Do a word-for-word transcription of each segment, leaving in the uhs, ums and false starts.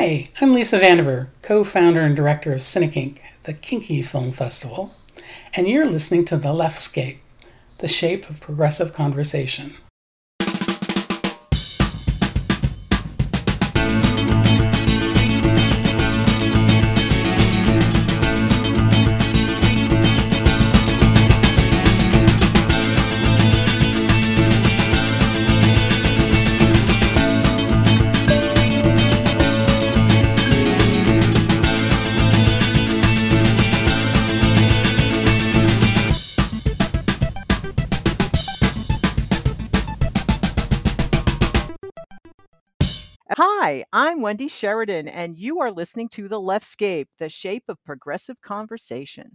Hi, I'm Lisa Vandever, co-founder and director of CineKink, the Kinky Film Festival, and you're listening to The Leftscape, the shape of progressive conversation. Hi, I'm Wendy Sheridan, and you are listening to The Leftscape, the shape of progressive conversation.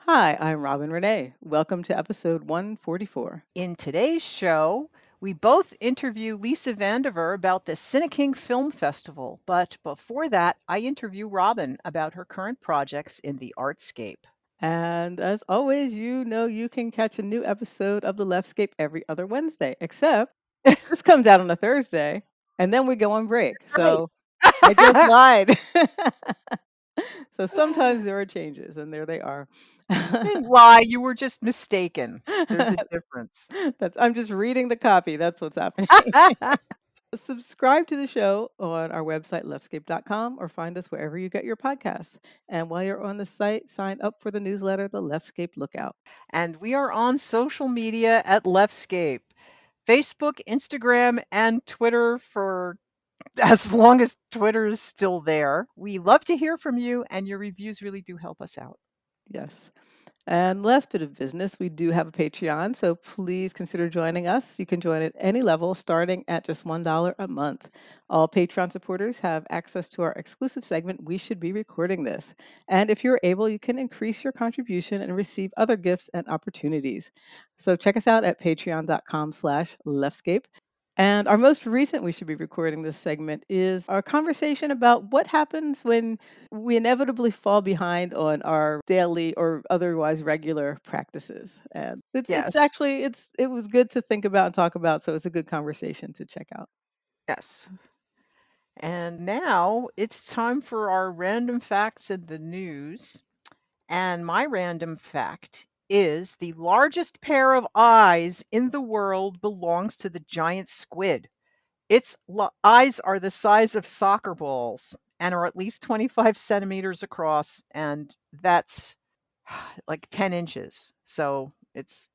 Hi, I'm Robin Renee. Welcome to episode one forty-four. In today's show, we both interview Lisa Vandever about the CineKink Film Festival, but before that, I interview Robin about her current projects in the Artscape. And as always, you know you can catch a new episode of The Leftscape every other Wednesday, except this comes out on a Thursday. And then we go on break. So right. I just lied. So sometimes there are changes, and there they are. Why? You were just mistaken. There's a difference. That's I'm just reading the copy. That's what's happening. Subscribe to the show on our website, leftscape dot com, or find us wherever you get your podcasts. And while you're on the site, sign up for the newsletter, The Leftscape Lookout. And we are on social media at Leftscape. Facebook, Instagram, and Twitter for as long as Twitter is still there. We love to hear from you, and your reviews really do help us out. Yes. And last bit of business, we do have a Patreon, so please consider joining us. You can join at any level, starting at just one dollar a month. All Patreon supporters have access to our exclusive segment, We Should Be Recording This. And if you're able, you can increase your contribution and receive other gifts and opportunities. So check us out at patreon.com slash leftscape. And our most recent We Should Be Recording This segment is our conversation about what happens when we inevitably fall behind on our daily or otherwise regular practices. And it's, yes. it's actually, it's it was good to think about and talk about, so it's a good conversation to check out. Yes. And now it's time for our random facts in the news. And my random fact is the largest pair of eyes in the world belongs to the giant squid. Its lo- eyes are the size of soccer balls and are at least twenty-five centimeters across, and that's like ten inches. So it's,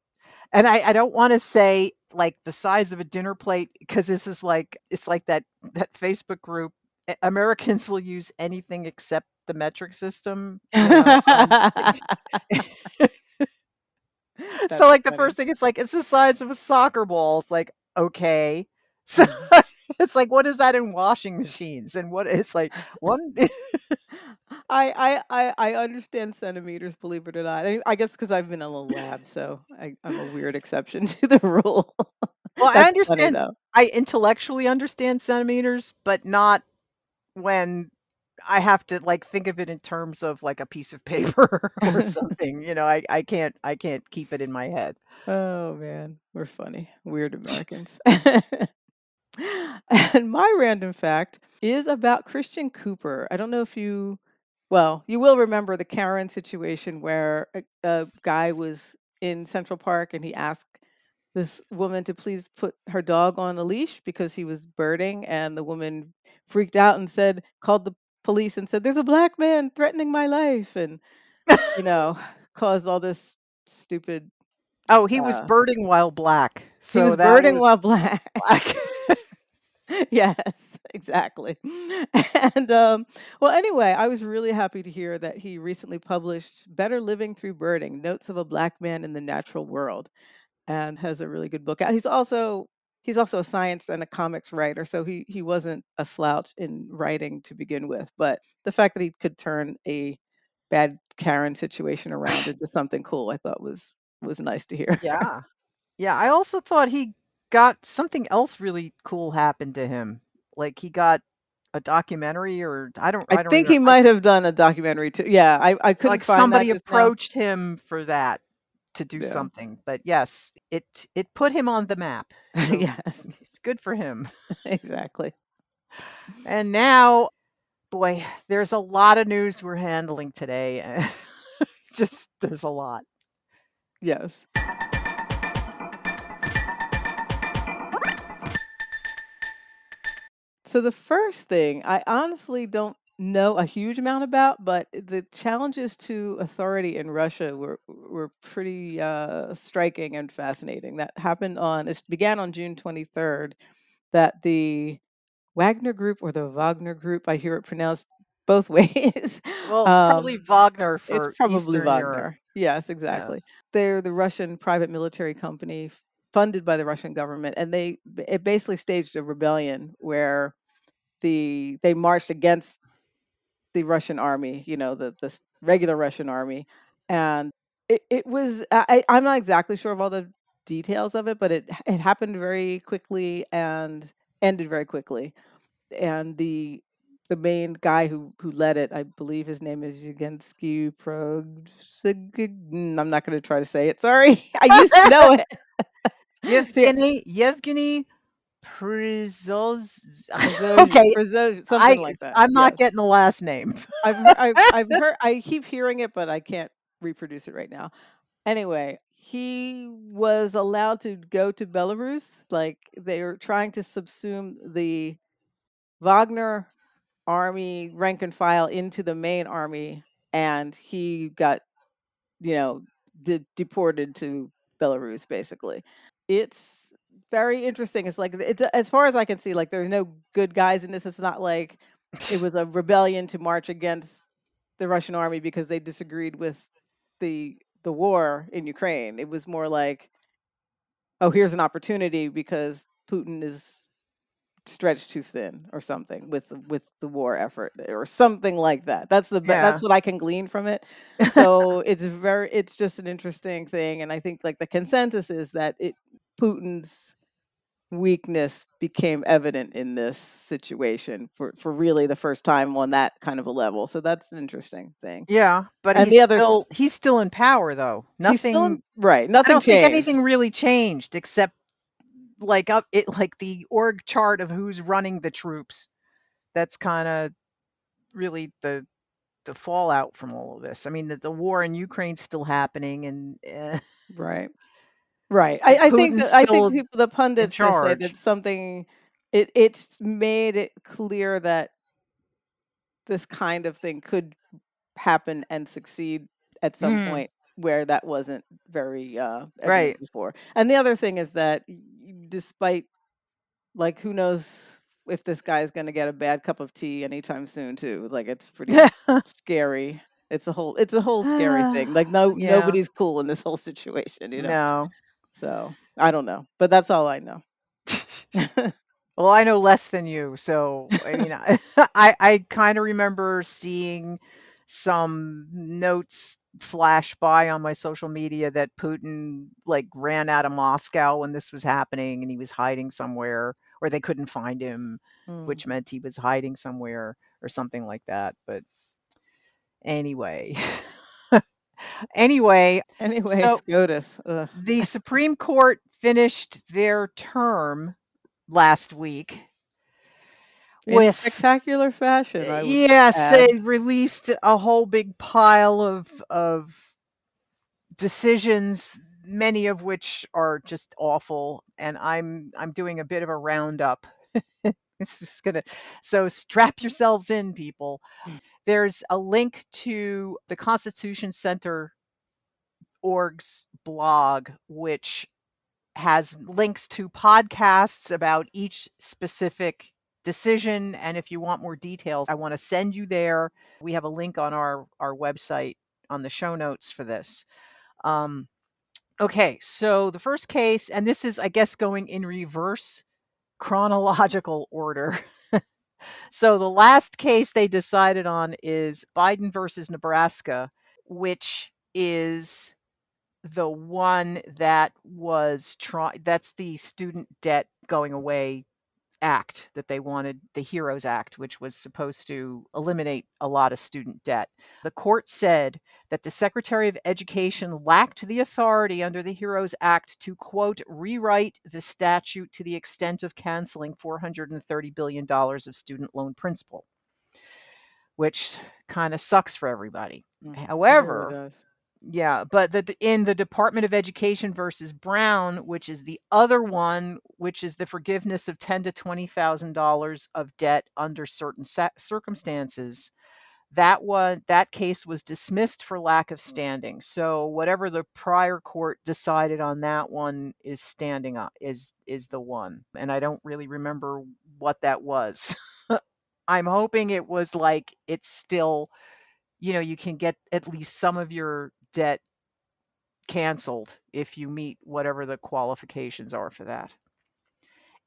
and I, I don't want to say like the size of a dinner plate, because this is like, it's like that, that Facebook group, Americans will use anything except the metric system. You know? That's so like funny. The first thing is like, it's the size of a soccer ball. It's like, okay. So it's like, what is that in washing machines? And what is like one? I, I, I understand centimeters, believe it or not. I, I guess because I've been in a lab, so I, I'm a weird exception to the rule. Well, I understand. I intellectually understand centimeters, but not when I have to like think of it in terms of like a piece of paper or something, you know, I, I can't, I can't keep it in my head. Oh man, we're funny, weird Americans. And my random fact is about Christian Cooper. I don't know if you, well, you will remember the Karen situation where a, a guy was in Central Park and he asked this woman to please put her dog on a leash because he was birding, and the woman freaked out and said, called the police and said, there's a black man threatening my life, and you know, caused all this stupid oh he uh, was birding while black so he was birding was while black, black. Yes, exactly. And um well anyway, I was really happy to hear that he recently published Better Living Through Birding, Notes of a Black Man in the Natural World, and has a really good book out. He's also He's also a science and a comics writer, so he he wasn't a slouch in writing to begin with. But the fact that he could turn a bad Karen situation around into something cool, I thought was was nice to hear. Yeah, yeah. I also thought he got something else really cool happened to him. Like he got a documentary, or I don't. I, I don't think remember. He might have done a documentary too. Yeah, I I couldn't like find somebody that approached now. him for that. to do yeah. something, but yes, it it put him on the map. So yes, it's good for him. Exactly. And now boy, there's a lot of news we're handling today. Just, there's a lot. Yes. So the first thing, I honestly don't know a huge amount about, but the challenges to authority in Russia were were pretty uh, striking and fascinating. That happened on, it began on June twenty-third, that the Wagner Group, or the Wagner Group, I hear it pronounced both ways. Well, it's um, probably Wagner for It's probably Eastern Wagner. Europe. Yes, exactly. Yeah. They're the Russian private military company funded by the Russian government, and they it basically staged a rebellion where the they marched against the Russian army, you know, the the regular Russian army, and it it was I, I'm not exactly sure of all the details of it, but it it happened very quickly and ended very quickly, and the the main guy who who led it, I believe his name is Yevgeny Prigozhin. I'm not going to try to say it. Sorry, I used to know it. Yevgeny Yevgeny Prigozhin. Okay, Prigozhin, something I, like that. I'm yes. not getting the last name. I've, I've, I've heard. I keep hearing it, but I can't reproduce it right now. Anyway, he was allowed to go to Belarus. Like, they were trying to subsume the Wagner army rank and file into the main army, and he got, you know, de- deported to Belarus. Basically, it's very interesting. It's like, it's, as far as I can see, like, there's no good guys in this. It's not like it was a rebellion to march against the Russian army because they disagreed with the the war in Ukraine. It was more like, oh, here's an opportunity because Putin is stretched too thin or something with with the war effort or something like that. That's the yeah. that's what I can glean from it. So it's very it's just an interesting thing, and I think, like, the consensus is that it Putin's weakness became evident in this situation for, for really the first time on that kind of a level. So that's an interesting thing. Yeah, but and he's, the other, still, he's still in power, though. Nothing in, right. Nothing I don't changed. Think anything really changed except like up it like the org chart of who's running the troops. That's kind of really the the fallout from all of this. I mean, the, the war in Ukraine's still happening, and uh, right. Right. I, I think that, I think people, the pundits said that something, it, it's made it clear that this kind of thing could happen and succeed at some mm. point where that wasn't very uh, right before. And the other thing is that, despite, like, who knows if this guy is going to get a bad cup of tea anytime soon, too. Like, it's pretty scary. It's a whole it's a whole scary thing. Like, no, yeah. nobody's cool in this whole situation, you know. No. So I don't know, but that's all I know. Well, I know less than you, so I mean, I I, I kind of remember seeing some notes flash by on my social media that Putin, like, ran out of Moscow when this was happening, and he was hiding somewhere, or they couldn't find him, mm. which meant he was hiding somewhere or something like that. But anyway. Anyway, anyway, so SCOTUS. Ugh. The Supreme Court finished their term last week in with spectacular fashion. I would yes, add. They released a whole big pile of of decisions, many of which are just awful. And I'm I'm doing a bit of a roundup. This is gonna so strap yourselves in, people. There's a link to the Constitution Center org's blog, which has links to podcasts about each specific decision. And if you want more details, I want to send you there. We have a link on our, our website on the show notes for this. Um, okay, so the first case, and this is, I guess, going in reverse chronological order. So the last case they decided on is Biden versus Nebraska, which is the one that was try- that's the Student Debt Going Away Act that they wanted, the HEROES Act, which was supposed to eliminate a lot of student debt. The court said that the Secretary of Education lacked the authority under the HEROES Act to, quote, rewrite the statute to the extent of canceling four hundred thirty billion dollars of student loan principal. which kind of sucks for everybody. Mm-hmm. However, it really does. Yeah, but the, in the Department of Education versus Brown, which is the other one, which is the forgiveness of ten thousand to twenty thousand dollars of debt under certain circumstances, that one, that case was dismissed for lack of standing. So whatever the prior court decided on that one is standing up, is is the one. And I don't really remember what that was. I'm hoping it was like, it's still, you know, you can get at least some of your debt canceled if you meet whatever the qualifications are for that.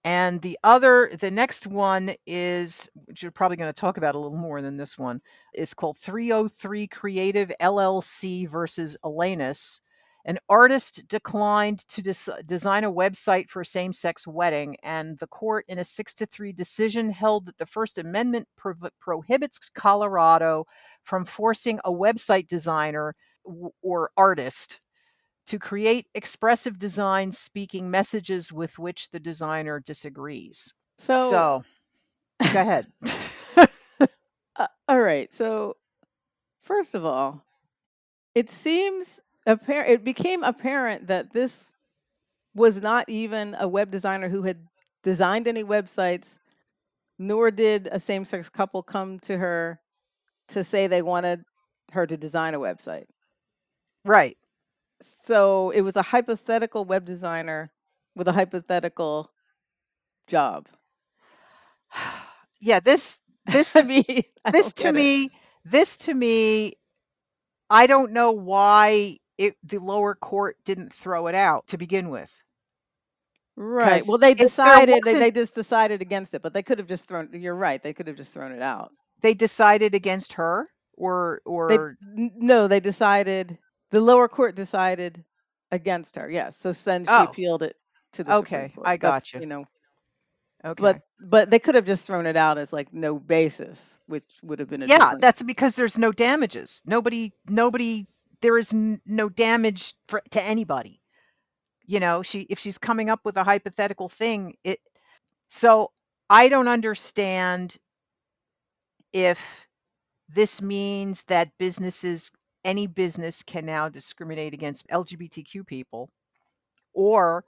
And the other, the next one is, which you're probably going to talk about a little more than this one, is called three oh three Creative L L C versus Elenis. An artist declined to des- design a website for a same-sex wedding, and the court in a six to three decision held that the First Amendment pro- prohibits Colorado from forcing a website designer w- or artist to create expressive designs speaking messages with which the designer disagrees. So, so go ahead. uh, all right. So first of all, it seems apparent, it became apparent that this was not even a web designer who had designed any websites, nor did a same-sex couple come to her to say they wanted her to design a website. Right. So it was a hypothetical web designer with a hypothetical job. Yeah, this this I mean, I this to me, it. this to me, I don't know why it, the lower court didn't throw it out to begin with. Right. Well, they decided they, they just decided against it, but they could have just thrown. You're right. They could have just thrown it out. They decided against her, or or they, no? They decided. The lower court decided against her. Yes. So then she oh. appealed it to the okay, Supreme Court. I got That's, you. You know. Okay. But but they could have just thrown it out as like no basis, which would have been a yeah. different. That's because there's no damages. Nobody nobody there is n- no damage for, to anybody. You know, she if she's coming up with a hypothetical thing, it. So I don't understand if this means that businesses. Any business can now discriminate against L G B T Q people? Or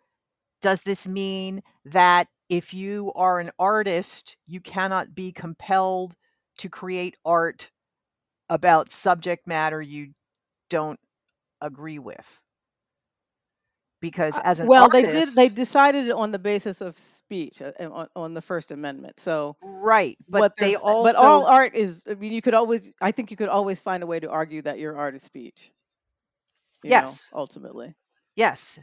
does this mean that if you are an artist, you cannot be compelled to create art about subject matter you don't agree with? Because as an well, artist, they did. They decided on the basis of speech on, on the First Amendment. So right, but what they also but all art is. I mean, you could always. I think you could always find a way to argue that your art is speech. You yes, know, ultimately. Yes,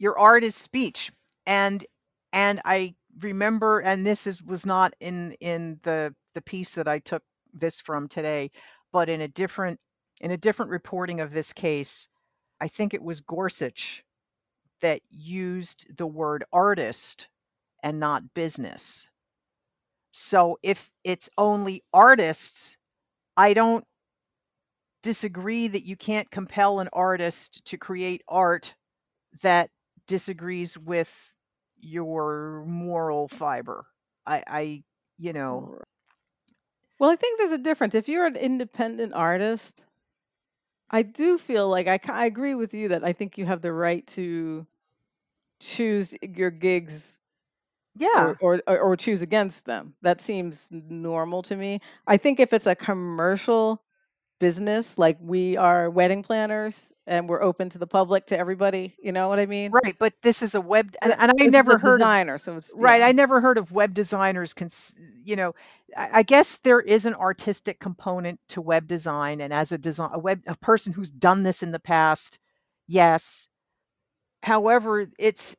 your art is speech, and and I remember, and this is was not in in the the piece that I took this from today, but in a different in a different reporting of this case, I think it was Gorsuch that used the word artist and not business. So if it's only artists, I don't disagree that you can't compel an artist to create art that disagrees with your moral fiber. I, I you know. Well, I think there's a difference. If you're an independent artist, I do feel like I, I agree with you that I think you have the right to choose your gigs, yeah, or, or or choose against them. That seems normal to me. I think if it's a commercial business, like we are wedding planners and we're open to the public, to everybody, you know what I mean? Right, but this is a web, and, and I never heard designer, of, so it's right. Yeah. I never heard of web designers. Cons, you know, I, I guess there is an artistic component to web design, and as a design, a web, a person who's done this in the past, yes. However, it's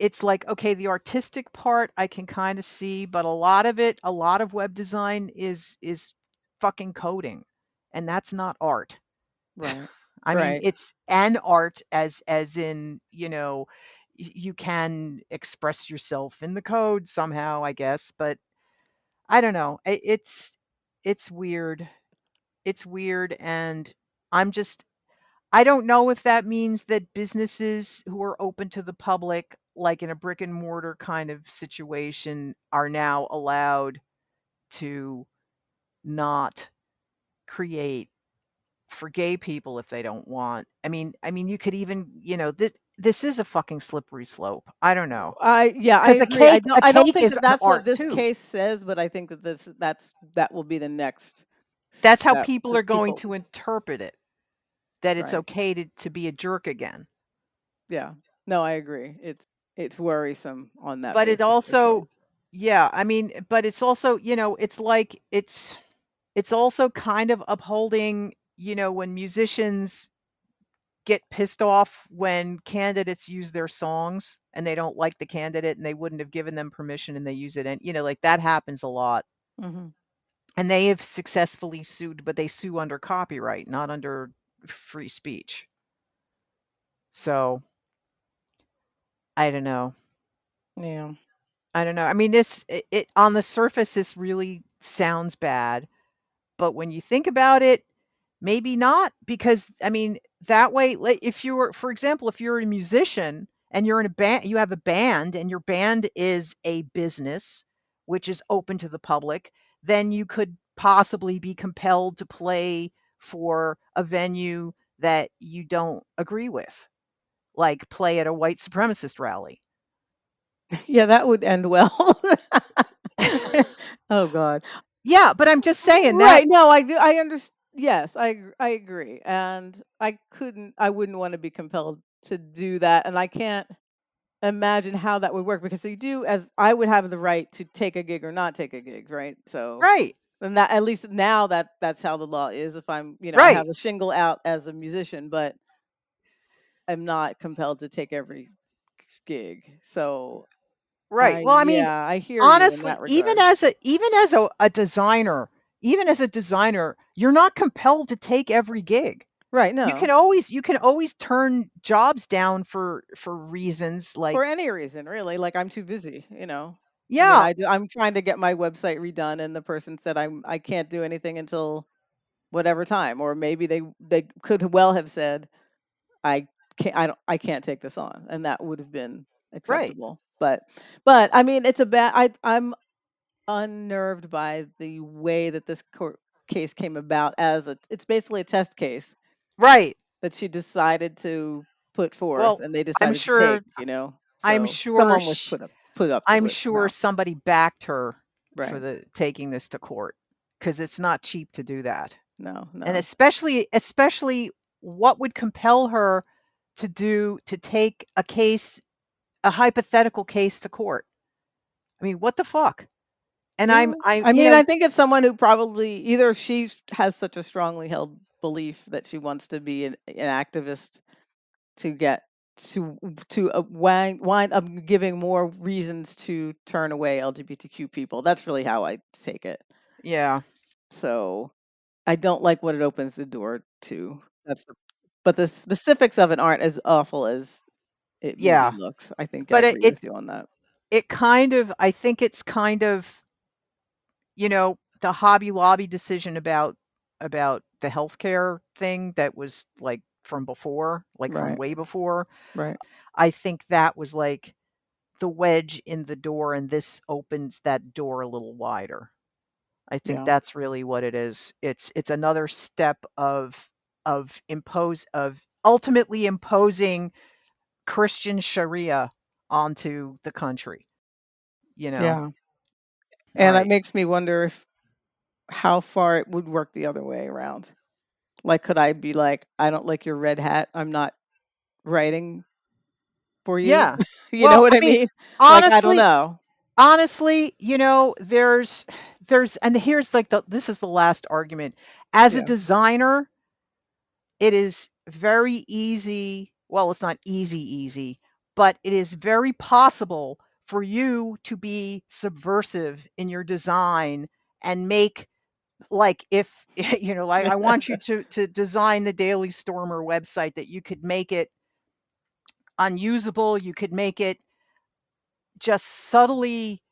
it's like okay, the artistic part I can kind of see, but a lot of it, a lot of web design is is fucking coding. And that's not art. Right. I right. mean, it's an art as as in, you know, you can express yourself in the code somehow, I guess. But I don't know. It's it's weird. It's weird. And I'm just I don't know if that means that businesses who are open to the public, like in a brick and mortar kind of situation, are now allowed to not create for gay people if they don't want. I mean, I mean, you could even, you know, this this is a fucking slippery slope. I don't know. I yeah, I, cake, I don't, I don't think that that's what this too. case says, but I think that this that's that will be the next. That's how people are people. going to interpret it. That it's right. okay to, to be a jerk again. Yeah. No, I agree. It's it's worrisome on that. But it also, yeah, I mean, but it's also, you know, it's like it's it's also kind of upholding, you know, when musicians get pissed off when candidates use their songs and they don't like the candidate and they wouldn't have given them permission and they use it. And, you know, like that happens a lot. Mm-hmm. And they have successfully sued, but they sue under copyright, not under free speech. So I don't know. Yeah. I don't know. I mean, this, it, it on the surface, this really sounds bad, but when you think about it, maybe not, because I mean, that way, if you were, for example, if you're a musician and you're in a band, you have a band and your band is a business, which is open to the public, then you could possibly be compelled to play for a venue that you don't agree with, like play at a white supremacist rally. Yeah, that would end well. Oh, God. Yeah, but I'm just saying that. Right, no, I do. I understand. Yes, I I agree, and I couldn't, I wouldn't want to be compelled to do that, and I can't imagine how that would work, because so you do, as I would have the right to take a gig or not take a gig, right? So right, and that at least now that that's how the law is. If I'm, you know, right. I have a shingle out as a musician, but I'm not compelled to take every gig. So right, I, well, I mean, yeah, I hear honestly, even as a even as a, a designer. Even as a designer, you're not compelled to take every gig. Right. No. You can always you can always turn jobs down for for reasons like for any reason, really. Like I'm too busy, you know. Yeah. I mean, I do, I'm trying to get my website redone, and the person said I'm I can't do anything until whatever time, or maybe they they could well have said I can't I don't I can't take this on, and that would have been acceptable. Right. But but I mean it's a bad I I'm. unnerved by the way that this court case came about as a it's basically a test case, right, that she decided to put forth, well, and they decided I'm sure, to take, you know. So I'm sure someone was put up put up I'm sure now. Somebody backed her right. for the taking this to court, because it's not cheap to do that. No, no. And especially especially what would compel her to do to take a case a hypothetical case to court? I mean, what the fuck? And I'm, I, I mean, you know, I think it's someone who probably either she has such a strongly held belief that she wants to be an, an activist to get to to uh, wind, wind up giving more reasons to turn away L G B T Q people. That's really how I take it. Yeah. So I don't like what it opens the door to. That's the, but the specifics of it aren't as awful as it yeah. really looks. I think but I agree it, with you on that. It kind of, I think it's kind of. You know, the Hobby Lobby decision about about the healthcare thing that was like from before, like right. from way before. Right. I think that was like the wedge in the door, and this opens that door a little wider. I think yeah. that's really what it is. It's it's another step of of impose of ultimately imposing Christian Sharia onto the country. You know. Yeah. And right. it makes me wonder if how far it would work the other way around. Like, could I be like, I don't like your red hat. I'm not writing for you. Yeah. you well, know what I mean? mean? Honestly, like, I don't know. Honestly, you know, there's, there's, and here's like the, this is the last argument. As yeah. a designer, it is very easy. Well, it's not easy, easy, but it is very possible for you to be subversive in your design and make like, if, you know, like I want you to, to design the Daily Stormer website, that you could make it unusable. You could make it just subtly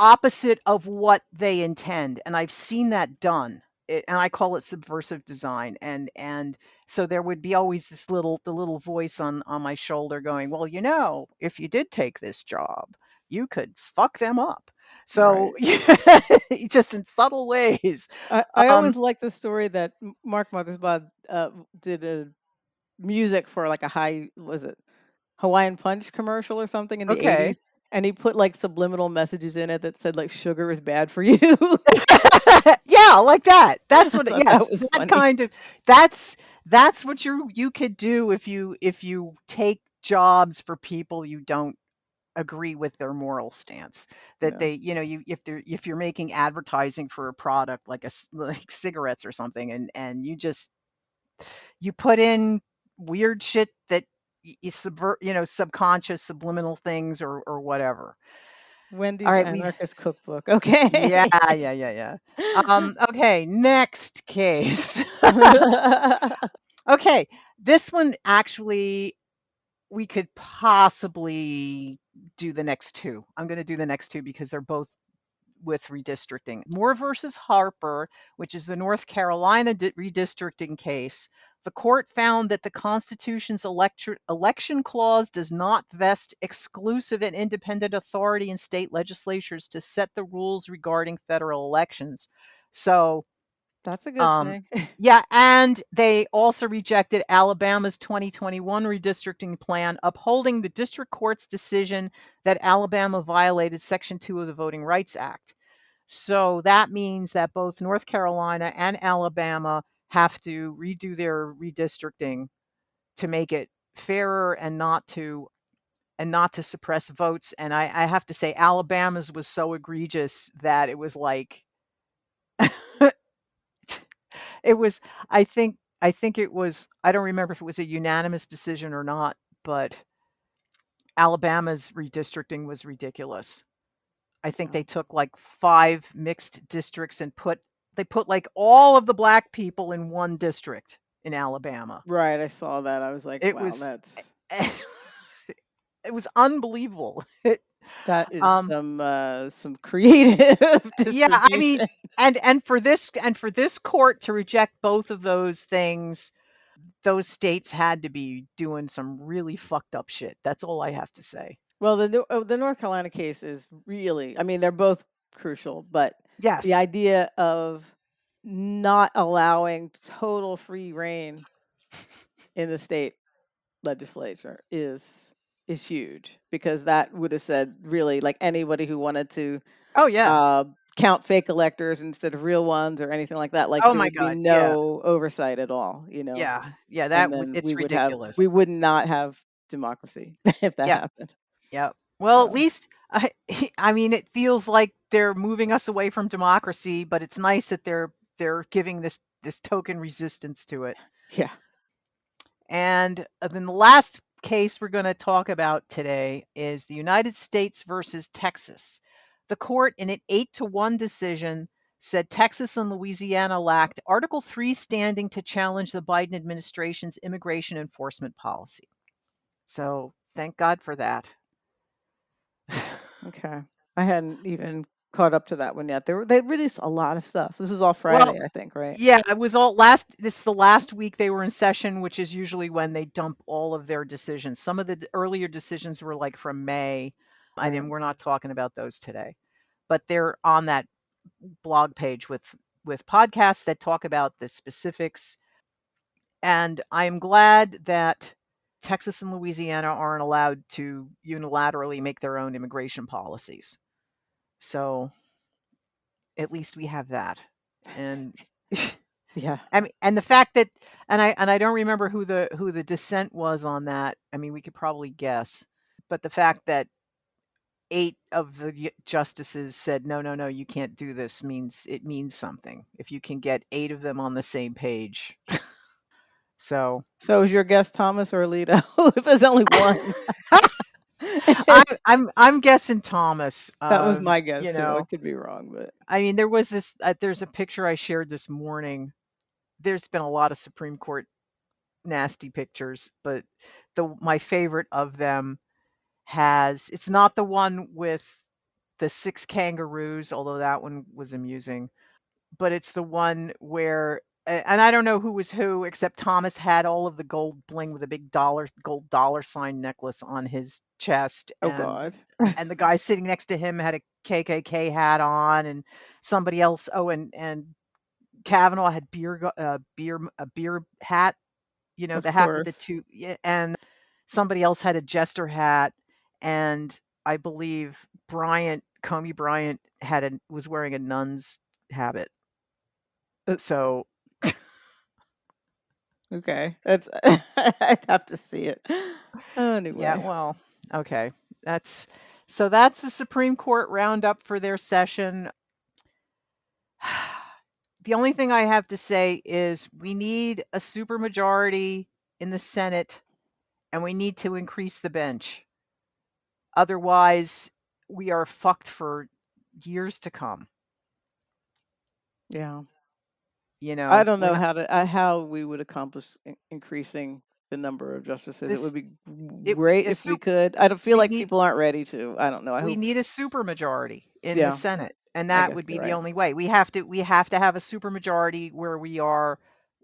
opposite of what they intend. And I've seen that done. It, and I call it subversive design. And, and so there would be always this little, the little voice on, on my shoulder going, well, you know, if you did take this job, you could fuck them up. So right. Just in subtle ways. I, I um, always like the story that Mark Mothersbaugh uh, did a music for like a high, was it Hawaiian Punch commercial or something in the okay. eighties? And he put like subliminal messages in it that said like sugar is bad for you. Yeah, like that. That's what. Yeah, that, was that funny. Kind of. That's that's what you you could do if you if you take jobs for people you don't agree with their moral stance. That yeah. they, you know, you if they're if you're making advertising for a product like a like cigarettes or something, and and you just you put in weird shit that you subvert, you know, subconscious subliminal things or or whatever. Wendy's right, Anarchist we... Cookbook. Okay. Yeah, yeah, yeah, yeah. Um, okay, next case. Okay, this one actually, we could possibly do the next two. I'm going to do the next two because they're both with redistricting. Moore versus Harper, which is the North Carolina di- redistricting case. The court found that the Constitution's elect- election clause does not vest exclusive and independent authority in state legislatures to set the rules regarding federal elections. So that's a good um, thing. Yeah, and they also rejected Alabama's twenty twenty-one redistricting plan, upholding the district court's decision that Alabama violated Section two of the Voting Rights Act. So that means that both North Carolina and Alabama have to redo their redistricting to make it fairer and not to and not to suppress votes. And I, I have to say, Alabama's was so egregious that it was like it was. I think I think it was. I don't remember if it was a unanimous decision or not, but Alabama's redistricting was ridiculous. I think they took like five mixed districts and put. They put like all of the black people in one district in Alabama. Right. I saw that. I was like, it wow, was, that's. It was unbelievable. That is um, some, uh, some creative. Yeah. I mean, and, and for this, and for this court to reject both of those things, those states had to be doing some really fucked up shit. That's all I have to say. Well, the, the North Carolina case is really, I mean, they're both crucial, but yes, the idea of not allowing total free reign in the state legislature is is huge, because that would have said really like anybody who wanted to oh yeah uh, count fake electors instead of real ones or anything like that, like oh there my would God, be no yeah. oversight at all, you know. Yeah, yeah, that would, it's we would ridiculous. Have, we would not have democracy if that yeah. happened. Yeah. Well, so. At least I, I mean, it feels like they're moving us away from democracy, but it's nice that they're they're giving this this token resistance to it. Yeah. And then the last case we're going to talk about today is the United States versus Texas. The court, in an eight to one decision, said Texas and Louisiana lacked Article three standing to challenge the Biden administration's immigration enforcement policy. So thank God for that. Okay, I hadn't even caught up to that one yet. They were, they released a lot of stuff. This was all Friday, well, I think, right? Yeah, it was all last. This is the last week they were in session, which is usually when they dump all of their decisions. Some of the earlier decisions were like from May, right. I mean, we're not talking about those today, but they're on that blog page with with podcasts that talk about the specifics. And I'm glad that Texas and Louisiana aren't allowed to unilaterally make their own immigration policies. So at least we have that. And yeah. I mean, and the fact that and I and I don't remember who the who the dissent was on that. I mean, we could probably guess, but the fact that eight of the justices said no, no, no, you can't do this means it means something. If you can get eight of them on the same page. So, so is your guess Thomas or Alito? If there's only one, I, I'm I'm guessing Thomas. That um, was my guess. You know, too. I could be wrong, but I mean, there was this. Uh, there's a picture I shared this morning. There's been a lot of Supreme Court nasty pictures, but the my favorite of them has it's not the one with the six kangaroos, although that one was amusing, but it's the one where and I don't know who was who, except Thomas had all of the gold bling with a big dollar gold dollar sign necklace on his chest. Oh, and, God. And the guy sitting next to him had a K K K hat on, and somebody else. Oh, and and Kavanaugh had beer, uh, beer, a beer hat. You know, of the hat course. With the two. And somebody else had a jester hat, and I believe Bryant, Comey Bryant, had a was wearing a nun's habit. Uh, so. Okay, that's I'd have to see it. Anyway. Yeah, well, okay. That's so that's the Supreme Court roundup for their session. The only thing I have to say is we need a supermajority in the Senate, and we need to increase the bench. Otherwise, we are fucked for years to come. Yeah. You know, I don't know how to uh, how we would accomplish in- increasing the number of justices. This, it would be it, great if super, we could. I don't feel like need, people aren't ready to. I don't know. I we hope. need a supermajority in yeah. the Senate, and that would be the right. only way. We have to we have to have a supermajority where we are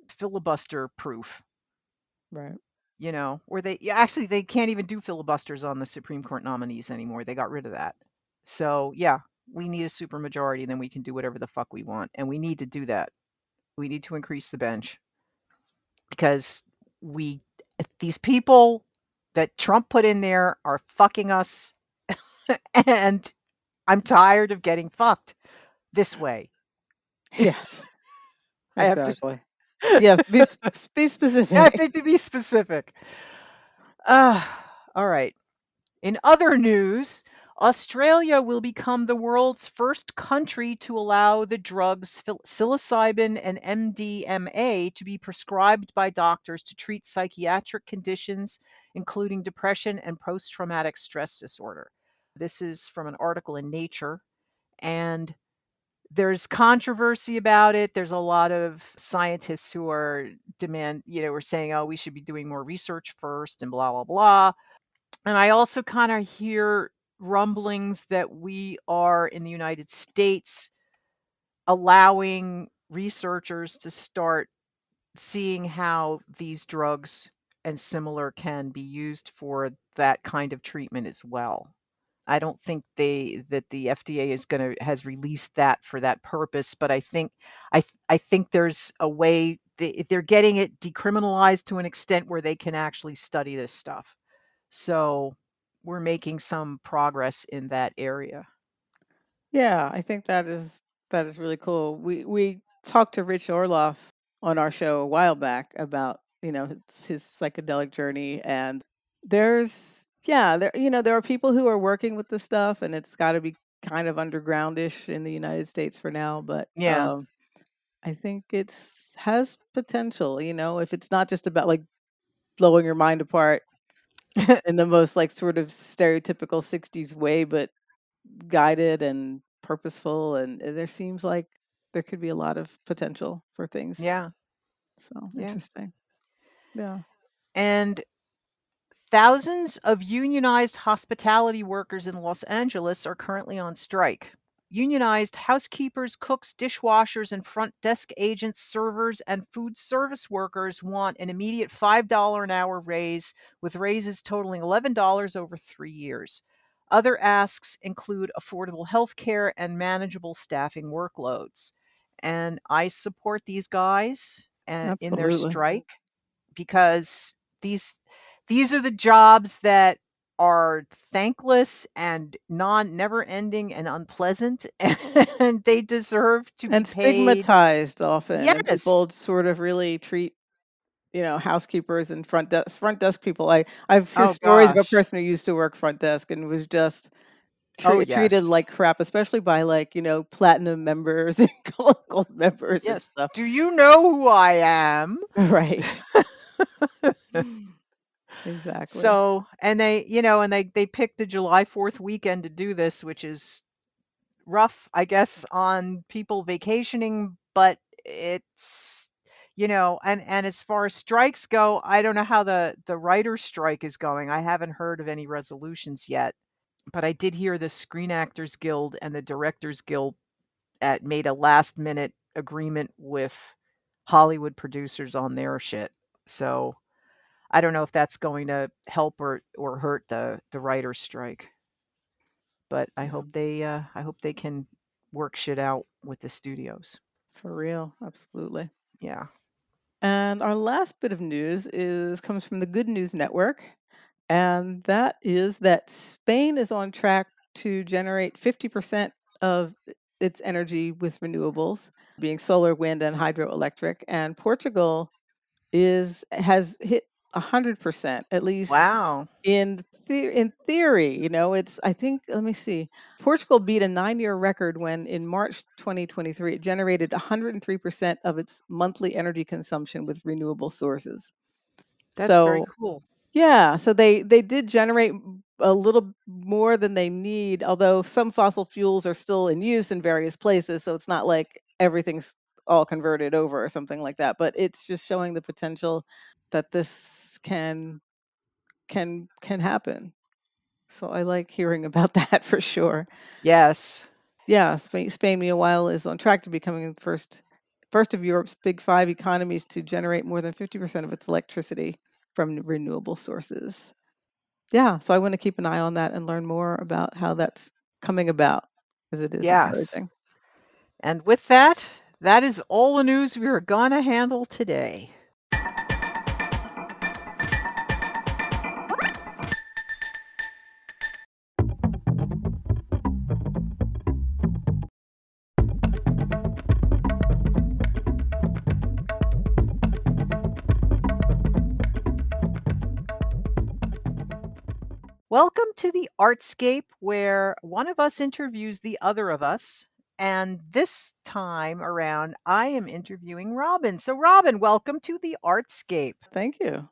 filibuster proof. Right. You know, where they actually they can't even do filibusters on the Supreme Court nominees anymore. They got rid of that. So, yeah, we need a supermajority, and then we can do whatever the fuck we want, and we need to do that. We need to increase the bench, because we these people that Trump put in there are fucking us, and I'm tired of getting fucked this way. Yes, exactly. I have to... Yes, be, be specific. I have to be specific. Uh, all right. In other news, Australia will become the world's first country to allow the drugs psilocybin and M D M A to be prescribed by doctors to treat psychiatric conditions, including depression and post-traumatic stress disorder. This is from an article in Nature, and there's controversy about it. There's a lot of scientists who are demand, you know, are saying, oh, we should be doing more research first and blah, blah, blah. And I also kind of hear rumblings that we are in the United States allowing researchers to start seeing how these drugs and similar can be used for that kind of treatment as well. I don't think they that the F D A is going to has released that for that purpose, but I think I I think there's a way they, they're getting it decriminalized to an extent where they can actually study this stuff. So we're making some progress in that area. Yeah, I think that is that is really cool. We we talked to Rich Orloff on our show a while back about, you know, his, his psychedelic journey, and there's yeah, there you know there are people who are working with this stuff, and it's got to be kind of undergroundish in the United States for now, but yeah, um, I think it's has potential. You know, if it's not just about like blowing your mind apart in the most like sort of stereotypical sixties way, but guided and purposeful, and there seems like there could be a lot of potential for things. Yeah. So yeah. Interesting. Yeah. And thousands of unionized hospitality workers in Los Angeles are currently on strike. Unionized housekeepers, cooks, dishwashers, and front desk agents, servers, and food service workers want an immediate five dollars an hour raise, with raises totaling eleven dollars over three years. Other asks include affordable health care and manageable staffing workloads. And I support these guys and in their strike, because these these are the jobs that are thankless and non never ending and unpleasant, and they deserve to and be paid. Stigmatized often. Yes. And people sort of really treat, you know, housekeepers and front desk front desk people. I I've heard oh, stories gosh. About a person who used to work front desk and was just tre- oh, yes. treated like crap, especially by like, you know, platinum members and gold members yes. and stuff. Do you know who I am? Right. Exactly. So, and they, you know, and they, they picked the July fourth weekend to do this, which is rough, I guess, on people vacationing, but it's, you know, and, and as far as strikes go, I don't know how the, the writer's strike is going. I haven't heard of any resolutions yet, but I did hear the Screen Actors Guild and the Directors Guild at made a last minute agreement with Hollywood producers on their shit. So I don't know if that's going to help or, or hurt the, the writer's strike, but I hope they, uh, I hope they can work shit out with the studios. For real. Absolutely. Yeah. And our last bit of news is comes from the Good News Network. And that is that Spain is on track to generate fifty percent of its energy with renewables, being solar, wind, and hydroelectric. And Portugal is has hit one hundred percent, at least. Wow. In the, in theory, you know, it's, I think, let me see. Portugal beat a nine-year record when in March twenty twenty-three, it generated one hundred three percent of its monthly energy consumption with renewable sources. That's so, very cool. Yeah, so they, they did generate a little more than they need, although some fossil fuels are still in use in various places, so it's not like everything's all converted over or something like that. But it's just showing the potential that this can can can happen. So I like hearing about that for sure. Yes. Yeah, Spain, Spain meanwhile is on track to becoming the first, first of Europe's big five economies to generate more than fifty percent of its electricity from renewable sources. Yeah, so I want to keep an eye on that and learn more about how that's coming about, as it is yes. encouraging. And with that, that is all the news we are going to handle today. Welcome to the Artscape, where one of us interviews the other of us. And this time around, I am interviewing Robin. So Robin, welcome to the Artscape. Thank you.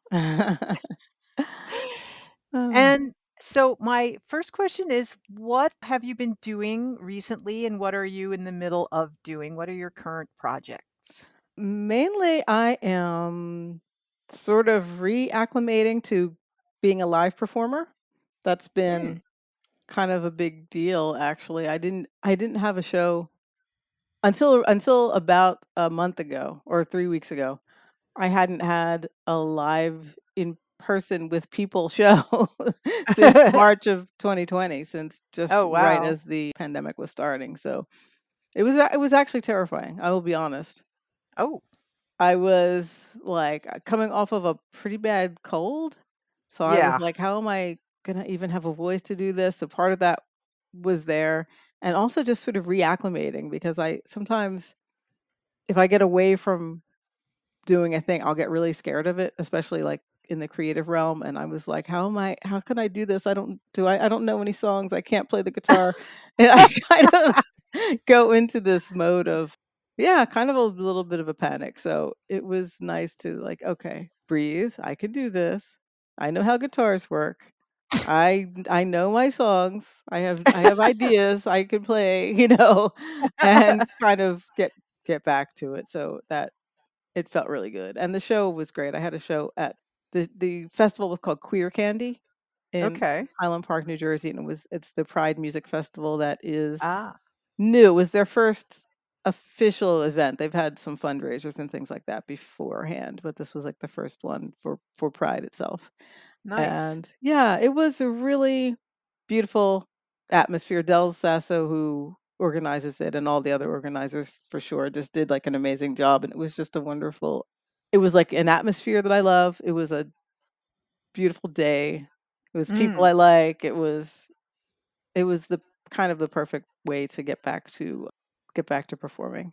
And so my first question is, what have you been doing recently and what are you in the middle of doing? What are your current projects? Mainly, I am sort of reacclimating to being a live performer. That's been kind of a big deal, actually. I didn't I didn't have a show until until about a month ago or three weeks ago. I hadn't had a live in person with people show since March of twenty twenty, since just oh, wow. right as the pandemic was starting. So it was it was actually terrifying. I will be honest. Oh, I was like coming off of a pretty bad cold, so I yeah. was like, how am I gonna even have a voice to do this? So part of that was there, and also just sort of reacclimating, because I sometimes, if I get away from doing a thing, I'll get really scared of it, especially like in the creative realm. And I was like, how am I how can I do this? I don't do I I don't know any songs, I can't play the guitar. And I kind of go into this mode of yeah kind of a little bit of a panic. So it was nice to like, okay, breathe, I can do this, I know how guitars work, I I know my songs. I have I have ideas. I could play, you know, and kind of get get back to it. So that it felt really good, and the show was great. I had a show at the the festival was called Queer Candy in okay. Highland Park, New Jersey, and it was it's the Pride Music Festival that is ah. new. It was their first official event. They've had some fundraisers and things like that beforehand, but this was like the first one for for Pride itself. Nice. And yeah, it was a really beautiful atmosphere. Del Sasso, who organizes it, and all the other organizers for sure just did like an amazing job. And it was just a wonderful, it was like an atmosphere that I love. It was a beautiful day. It was people mm. I like. It was, it was the kind of the perfect way to get back to, get back to performing.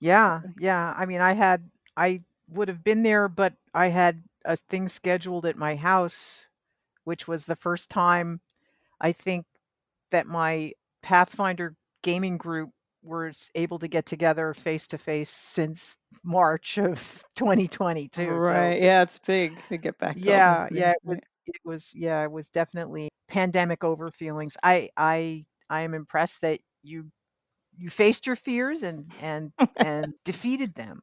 Yeah. Yeah. I mean, I had, I would have been there, but I had a thing scheduled at my house, which was the first time I think that my Pathfinder gaming group was able to get together face to face since March of twenty twenty-two. Right. So yeah, it's big to get back to. Yeah, yeah, it was, it was yeah, it was definitely pandemic over feelings. I I I am impressed that you you faced your fears and and and defeated them.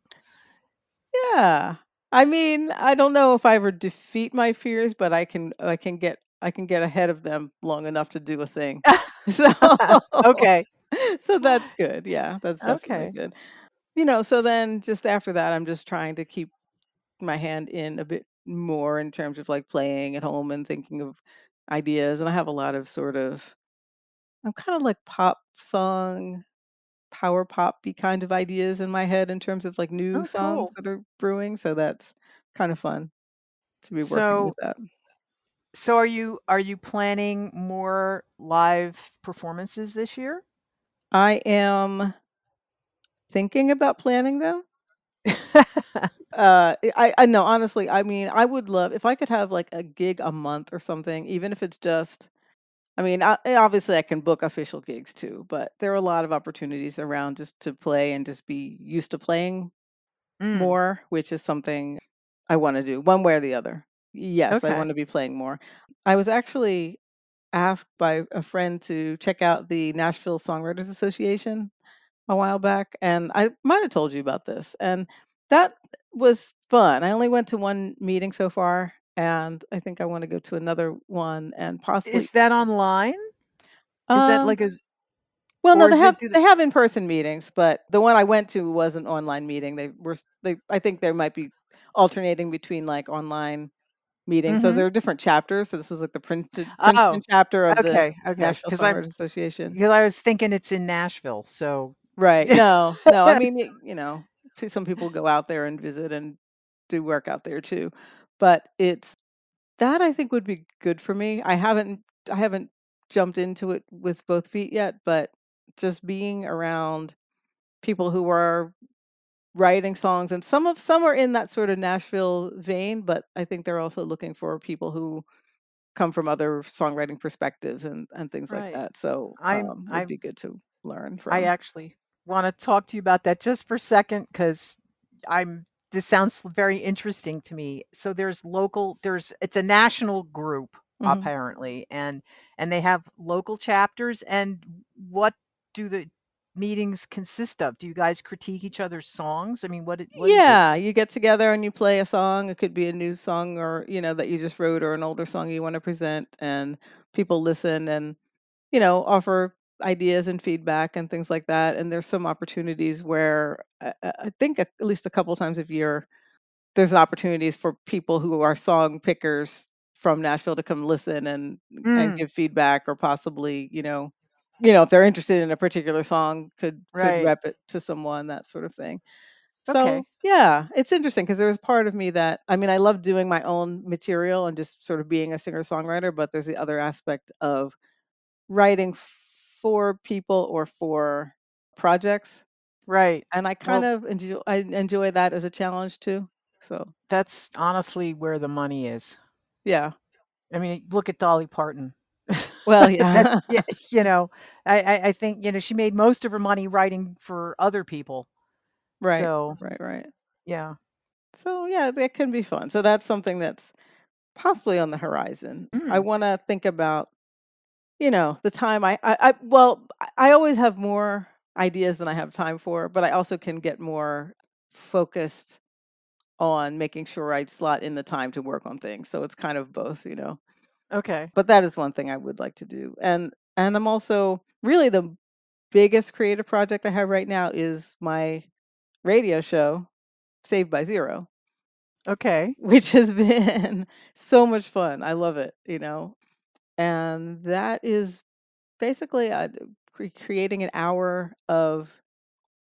Yeah. I mean, I don't know if I ever defeat my fears, but I can, I can get, I can get ahead of them long enough to do a thing. So okay, so that's good. Yeah, that's definitely okay. good. you know, so then just after that, I'm just trying to keep my hand in a bit more in terms of like playing at home and thinking of ideas. And I have a lot of sort of, I'm kind of like pop song, power pop-y kind of ideas in my head in terms of like new oh, songs cool. that are brewing. So that's kind of fun to be working so, with that. So are you, are you planning more live performances this year? I am thinking about planning them. Uh, I, I no, honestly, I mean, I would love if I could have like a gig a month or something, even if it's just, I mean, I, obviously I can book official gigs too, but there are a lot of opportunities around just to play and just be used to playing mm. more, which is something I want to do one way or the other. Yes, okay. I want to be playing more. I was actually asked by a friend to check out the Nashville Songwriters Association a while back, and I might have told you about this, and that was fun. I only went to one meeting so far, and I think I want to go to another one and possibly. Is that online? Um, is that like a? Well, no, they have they, the... they have in-person meetings, but the one I went to was an online meeting. They were they. I think there might be alternating between like online meetings. Mm-hmm. So there are different chapters. So this was like the printed Princeton oh, chapter of okay, the okay. Nashville Songwriters Association. Because I was thinking it's in Nashville, so. Right. No, no. I mean, it, you know, some people go out there and visit and do work out there too, but it's that I think would be good for me. I haven't, I haven't jumped into it with both feet yet, but just being around people who are writing songs, and some of some are in that sort of Nashville vein, but I think they're also looking for people who come from other songwriting perspectives and, and things right. like that. So um, it would be good to learn from. I actually want to talk to you about that just for a second, because I'm this sounds very interesting to me. So there's local, there's it's a national group mm-hmm. apparently, and and they have local chapters. And what do the meetings consist of? Do you guys critique each other's songs? I mean, what, what yeah, you get together and you play a song. It could be a new song, or you know, that you just wrote, or an older song you want to present, and people listen and you know offer ideas and feedback and things like that. And there's some opportunities where I, I think at least a couple times a year there's opportunities for people who are song pickers from Nashville to come listen and mm. and give feedback, or possibly you know you know if they're interested in a particular song could, right. could rep it to someone, that sort of thing. So okay. yeah, it's interesting because there's part of me that, I mean, I love doing my own material and just sort of being a singer-songwriter, but there's the other aspect of writing for people or for projects, right? And I kind well, of enjoy, I enjoy that as a challenge too. So that's honestly where the money is. Yeah, I mean, look at Dolly Parton. Well, yeah, yeah you know, I, I, I think you know she made most of her money writing for other people. Right. So right, right. Yeah. So yeah, that can be fun. So that's something that's possibly on the horizon. Mm. I want to think about. You know, the time I, I, I, well, I always have more ideas than I have time for, but I also can get more focused on making sure I slot in the time to work on things. So it's kind of both, you know. Okay. But that is one thing I would like to do. And, and I'm also really the biggest creative project I have right now is my radio show, Saved by Zero. Okay. Which has been so much fun. I love it, you know. And that is basically uh, cre- creating an hour of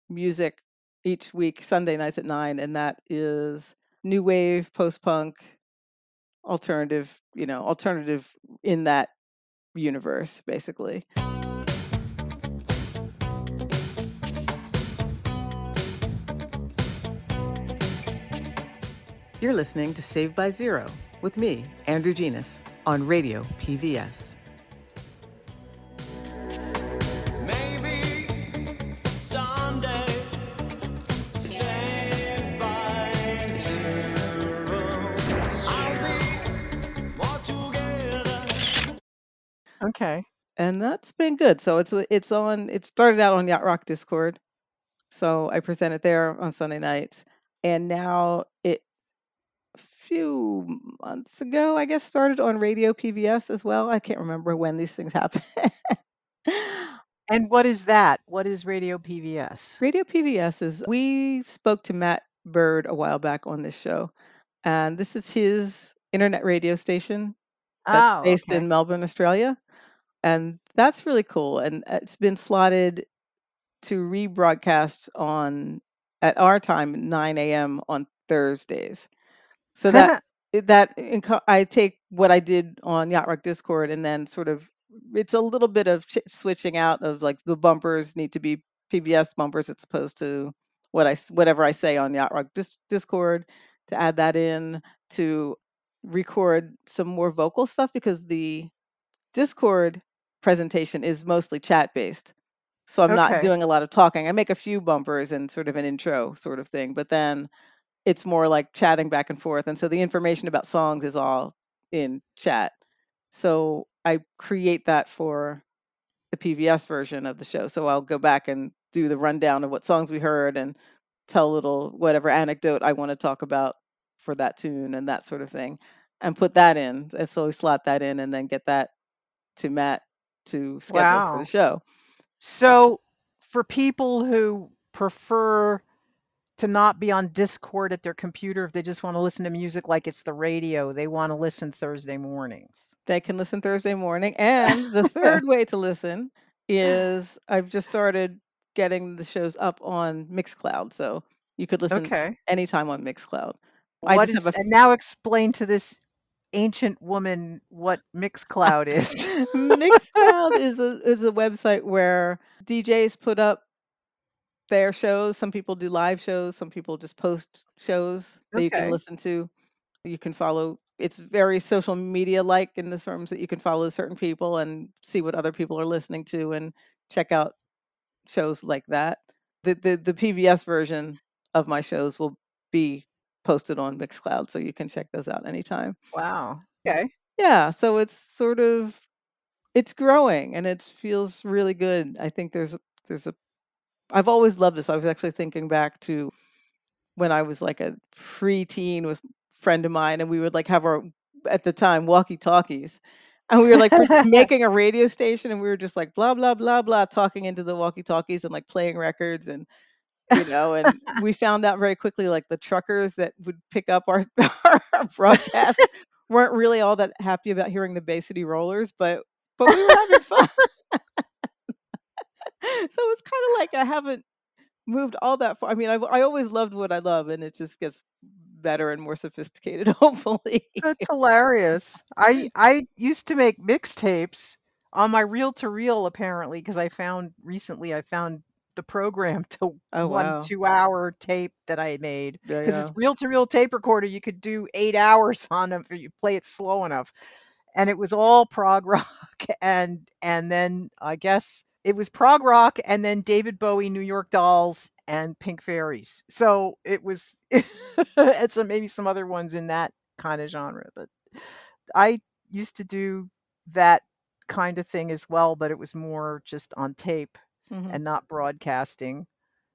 music each week, Sunday nights at nine. And that is new wave, post-punk, alternative, you know, alternative in that universe, basically. You're listening to Saved by Zero with me, Andrew Genius, on Radio P B S. Maybe someday, saved by zero, I'll be more together. Okay, and that's been good. So it's it's on. It started out on Yacht Rock Discord, so I present it there on Sunday nights, and now it. Few months ago, I guess, started on Radio P B S as well. I can't remember when these things happen. And what is that? What is Radio P B S? Radio P B S is, we spoke to Matt Bird a while back on this show, and this is his internet radio station that's oh, based okay. in Melbourne, Australia. And that's really cool. And it's been slotted to rebroadcast on, at our time, nine a.m. on Thursdays. So that that inco- I take what I did on Yacht Rock Discord, and then sort of it's a little bit of ch- switching out of, like, the bumpers need to be P B S bumpers as opposed to what I whatever I say on Yacht Rock Dis- Discord, to add that in, to record some more vocal stuff, because the Discord presentation is mostly chat based. So I'm okay. not doing a lot of talking. I make a few bumpers and sort of an intro sort of thing, but then it's more like chatting back and forth. And so the information about songs is all in chat. So I create that for the P B S version of the show. So I'll go back and do the rundown of what songs we heard and tell a little whatever anecdote I want to talk about for that tune and that sort of thing, and put that in. And so we slot that in and then get that to Matt to schedule wow. for the show. So for people who prefer to not be on Discord at their computer, if they just want to listen to music like it's the radio, they want to listen Thursday mornings. They can listen Thursday morning. And the third way to listen is I've just started getting the shows up on Mixcloud. So you could listen okay. anytime on Mixcloud. What I just is, have a... And now explain to this ancient woman what Mixcloud is. Mixcloud is a is a website where D Js put up their shows. Some people do live shows. Some people just post shows that okay. you can listen to. You can follow. It's very social media like in the terms that you can follow certain people and see what other people are listening to and check out shows like that. The the, the P B S version of my shows will be posted on Mixcloud, so you can check those out anytime. Wow. Okay. Yeah. So it's sort of, it's growing and it feels really good. I think there's there's a I've always loved this. I was actually thinking back to when I was like a preteen with a friend of mine, and we would like have our, at the time, walkie-talkies. And we were like making a radio station, and we were just like blah blah blah blah talking into the walkie-talkies and like playing records and you know, and we found out very quickly, like the truckers that would pick up our, our broadcast weren't really all that happy about hearing the Bay City Rollers, but but we were having fun. So it's kind of like I haven't moved all that far. I mean, I I always loved what I love, and it just gets better and more sophisticated, hopefully. That's hilarious. I I used to make mixtapes on my reel-to-reel, apparently, because I found recently I found. the program to oh, one wow. two hour tape that I made, because yeah, yeah. it's reel to reel tape recorder. You could do eight hours on them if you play it slow enough, and it was all prog rock, and and then I guess it was prog rock and then David Bowie, New York Dolls, and Pink Fairies. So it was and some maybe some other ones in that kind of genre. But I used to do that kind of thing as well, but it was more just on tape. Mm-hmm. And not broadcasting.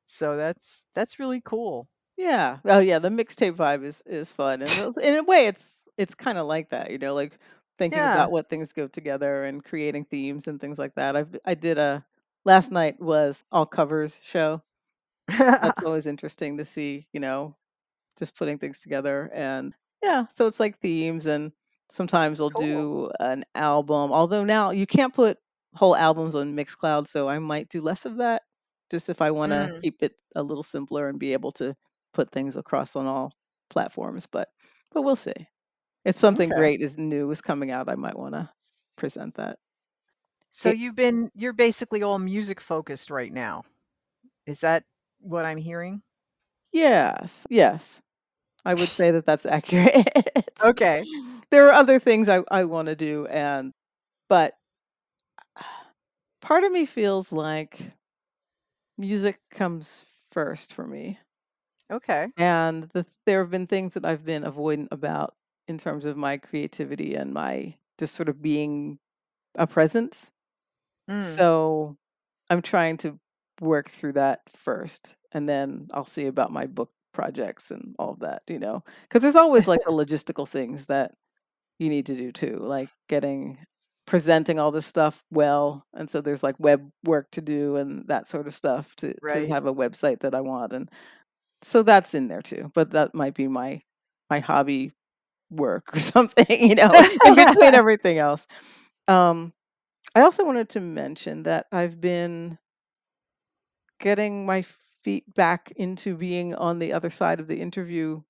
So that's that's really cool. Yeah. Oh yeah, the mixtape vibe is is fun. And in a way it's it's kind of like that, you know, like thinking yeah. about what things go together and creating themes and things like that. I I did a last night was all covers show. That's always interesting to see, you know, just putting things together. And yeah, so it's like themes, and sometimes I'll cool. do an album. Although now you can't put whole albums on Mixcloud, so I might do less of that, just if I want to mm. keep it a little simpler and be able to put things across on all platforms. But but we'll see. If something okay. great is new is coming out, I might want to present that. So it, you've been you're basically all music focused right now. Is that what I'm hearing? Yes. Yes. I would say that that's accurate. Okay. There are other things I I want to do, and but part of me feels like music comes first for me. Okay. And the, there have been things that I've been avoidant about in terms of my creativity and my just sort of being a presence. Mm. So I'm trying to work through that first, and then I'll see about my book projects and all of that, you know, because there's always like the logistical things that you need to do too, like getting presenting all this stuff well. And so there's like web work to do and that sort of stuff to, right. to have a website that I want. And so that's in there too, but that might be my, my hobby work or something, you know, in between everything else. Um, I also wanted to mention that I've been getting my feet back into being on the other side of the interview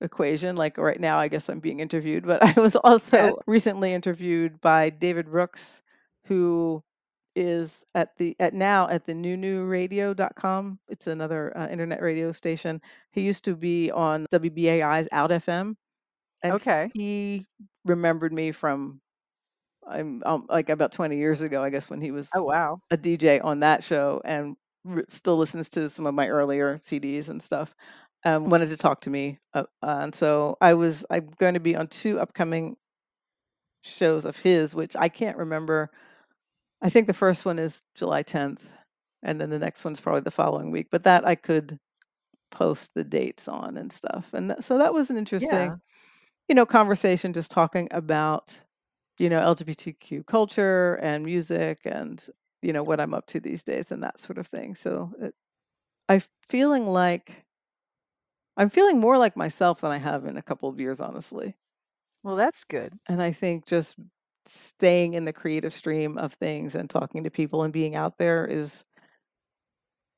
equation. Like right now, I guess I'm being interviewed, but I was also yes. recently interviewed by David Brooks, who is at the at now at the new new radio dot com. It's another uh, internet radio station. He used to be on W B A I's Out F M. And okay. he remembered me from I'm um, like about twenty years ago, I guess, when he was oh, wow. a D J on that show, and re- still listens to some of my earlier C Ds and stuff. Um, wanted to talk to me, uh, uh, and so I was I'm going to be on two upcoming shows of his, which I can't remember. I think the first one is July tenth, and then the next one's probably the following week. But that I could post the dates on and stuff, and th- so that was an interesting, yeah. you know, conversation, just talking about. you know, L G B T Q culture and music and, you know, what I'm up to these days and that sort of thing. So it, I'm feeling like, I'm feeling more like myself than I have in a couple of years, honestly. Well, that's good. And I think just staying in the creative stream of things and talking to people and being out there is,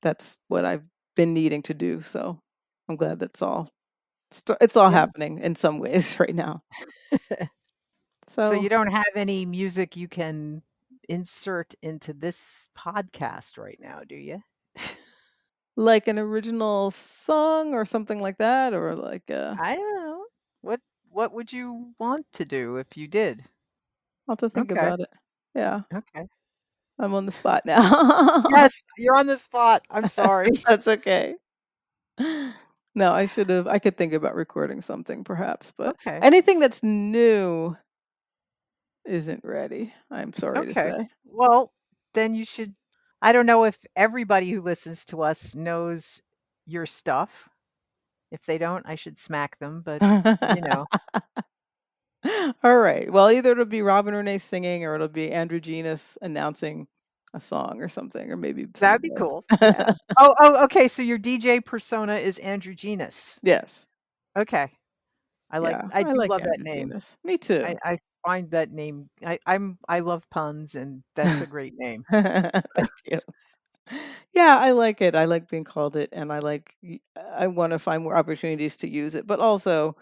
that's what I've been needing to do. So I'm glad that's all, it's all yeah. happening in some ways right now. So, so you don't have any music you can insert into this podcast right now, do you? Like an original song or something like that, or like a... I don't know. What What would you want to do if you did? I'll have to think okay. about it. Yeah. Okay. I'm on the spot now. Yes, you're on the spot. I'm sorry. That's okay. No, I should have. I could think about recording something, perhaps, but okay. anything that's new. Isn't ready. I'm sorry okay. to say. Well, then you should. I don't know if everybody who listens to us knows your stuff. If they don't, I should smack them, but you know. All right. Well, either it'll be Robin Renée singing or it'll be Andrew Genius announcing a song or something, or maybe that'd be cool. yeah. Oh, oh, okay. So your D J persona is Andrew Genius. Yes. Okay. I like. Yeah, I do I like love Andrew that name. Genius. Me too. I, I find that name. I, I'm. I love puns, and that's a great name. Thank you. Yeah, I like it. I like being called it, and I like. I want to find more opportunities to use it, but also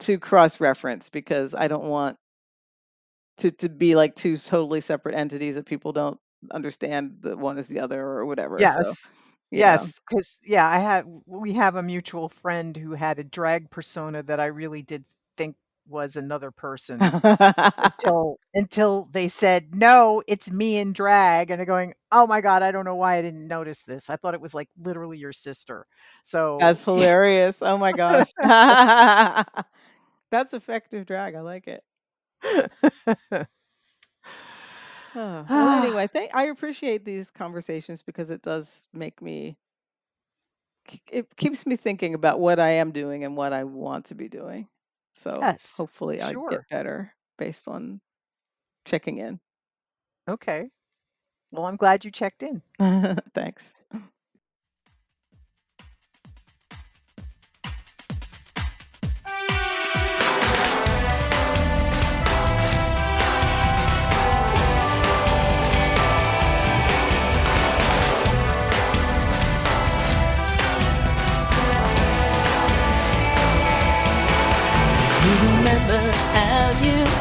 to cross-reference, because I don't want to to be like two totally separate entities that people don't understand that one is the other or whatever. Yes. So. Yeah. Yes, because yeah, I have. We have a mutual friend who had a drag persona that I really did think was another person until until they said, "No, it's me in drag," and they're going, "Oh my god, I don't know why I didn't notice this. I thought it was like literally your sister." So that's hilarious. Oh my gosh, that's effective drag. I like it. Oh, well, anyway, thank, I appreciate these conversations because it does make me, it keeps me thinking about what I am doing and what I want to be doing. So yes, hopefully sure. I get better based on checking in. Okay. Well, I'm glad you checked in. Thanks.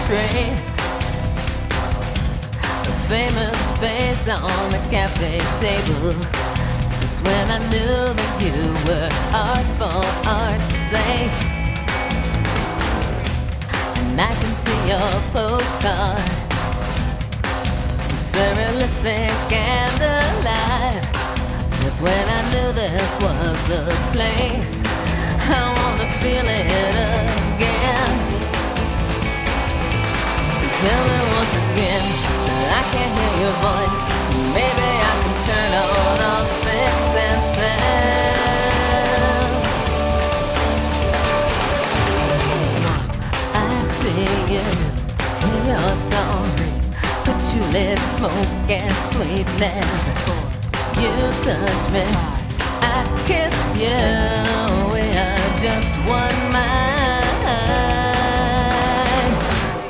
Traced a famous face on the cafe table. That's when I knew that you were art for art's sake. And I can see your postcard, surrealistic and alive. That's when I knew this was the place. I wanna feel it again. Tell me once again that I can't hear your voice. Maybe I can turn on all six senses. I see you in your song. this smoke and sweetness. You touch me, I kiss you. We are just one mind.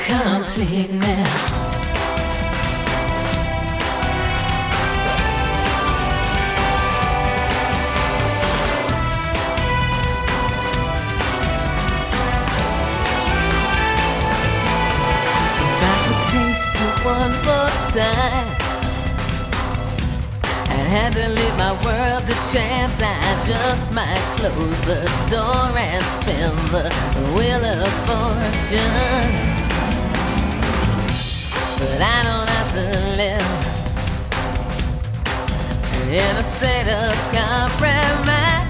Completeness. One more time, I had to leave my world to chance. I just might close the door and spin the wheel of fortune. But I don't have to live in a state of compromise.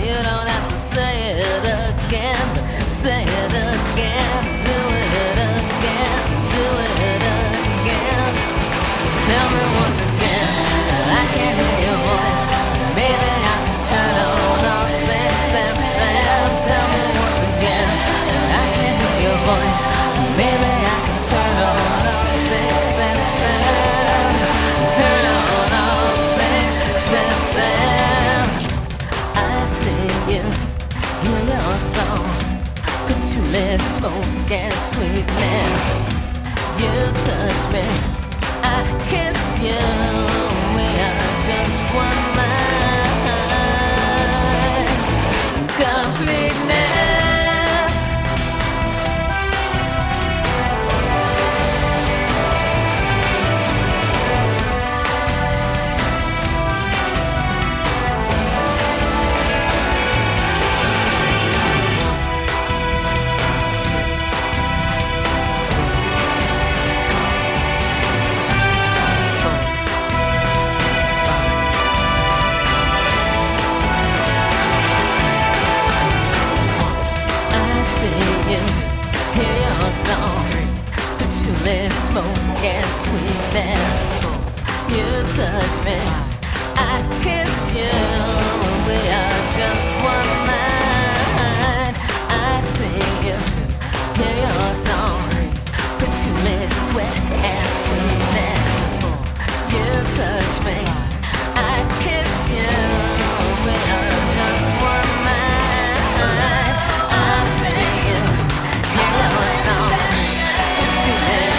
You don't have to say it again, say it again, do it again, do it again. Tell me once it's there, I can hear your voice. Maybe I can turn on all six and sounds. Tell me once again, I can hear your voice. Maybe I can turn on all six and sounds. Turn on all six and sounds. I see you, hear your song. Could you let smoke and sweetness? You touch me. I kiss you, we are just one mind, completeness. Smoke and sweetness. You touch me, I kiss you. We are just one mind. I sing you, hear your song. Patchouli sweat and sweetness. You touch me, I kiss you. We are just one mind. I sing you, hear your song. Patchouli.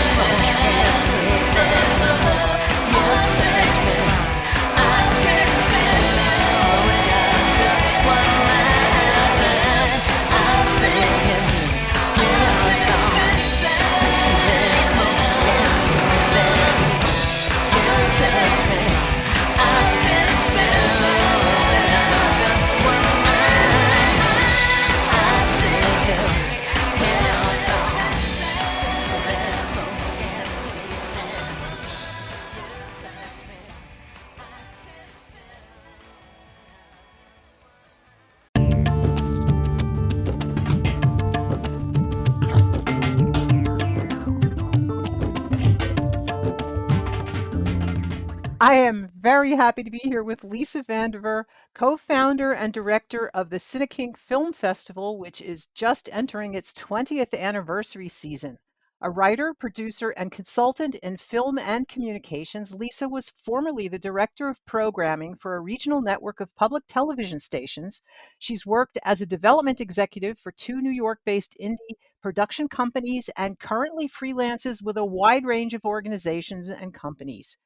I am very happy to be here with Lisa Vandever, co-founder and director of the CineKink Film Festival, which is just entering its twentieth anniversary season. A writer, producer, and consultant in film and communications, Lisa was formerly the director of programming for a regional network of public television stations. She's worked as a development executive for two New York-based indie production companies and currently freelances with a wide range of organizations and companies.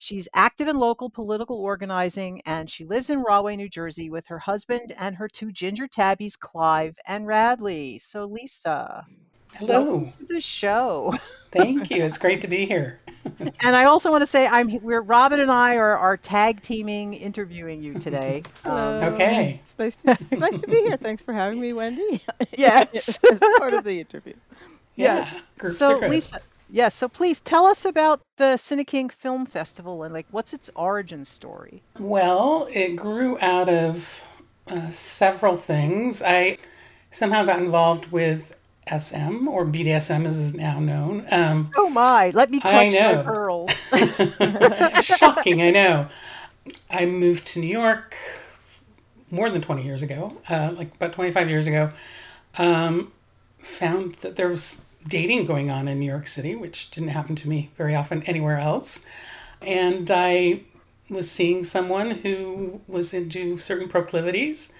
She's active in local political organizing, and she lives in Rahway, New Jersey with her husband and her two ginger tabbies, Clive and Radley. So, Lisa. Hello. Welcome to the show. Thank you. It's great to be here. And I also want to say I'm we're Robin and I are, are tag teaming interviewing you today. Hello. Um, okay. It's nice to, it's nice to be here. Thanks for having me, Wendy. Yes. As part of the interview. Yeah. Yes. Groups so, Lisa. Yes, so please tell us about the CineKink Film Festival and like what's its origin story? Well, it grew out of uh, several things. I somehow got involved with S M, or B D S M as is now known. Um, oh my, let me clutch my pearls. Shocking, I know. I moved to New York more than twenty years ago, uh, like about twenty-five years ago. Um, found that there was dating going on in New York City, which didn't happen to me very often anywhere else. And I was seeing someone who was into certain proclivities.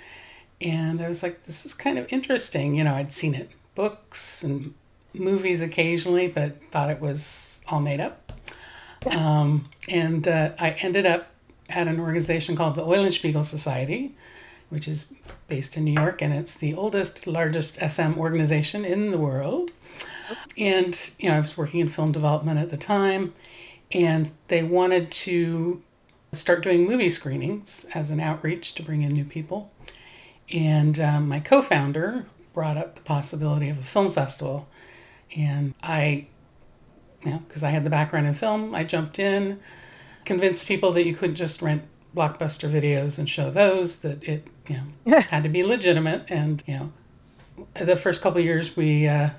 And I was like, this is kind of interesting. You know, I'd seen it in books and movies occasionally, but thought it was all made up. Yeah. Um, and uh, I ended up at an organization called the Eulenspiegel Society, which is based in New York, and it's the oldest, largest S M organization in the world. And, you know, I was working in film development at the time, and they wanted to start doing movie screenings as an outreach to bring in new people. And um, my co-founder brought up the possibility of a film festival. And I, you know, because I had the background in film, I jumped in, convinced people that you couldn't just rent Blockbuster videos and show those, that it, you know, yeah. had to be legitimate. And, you know, the first couple of years we, uh,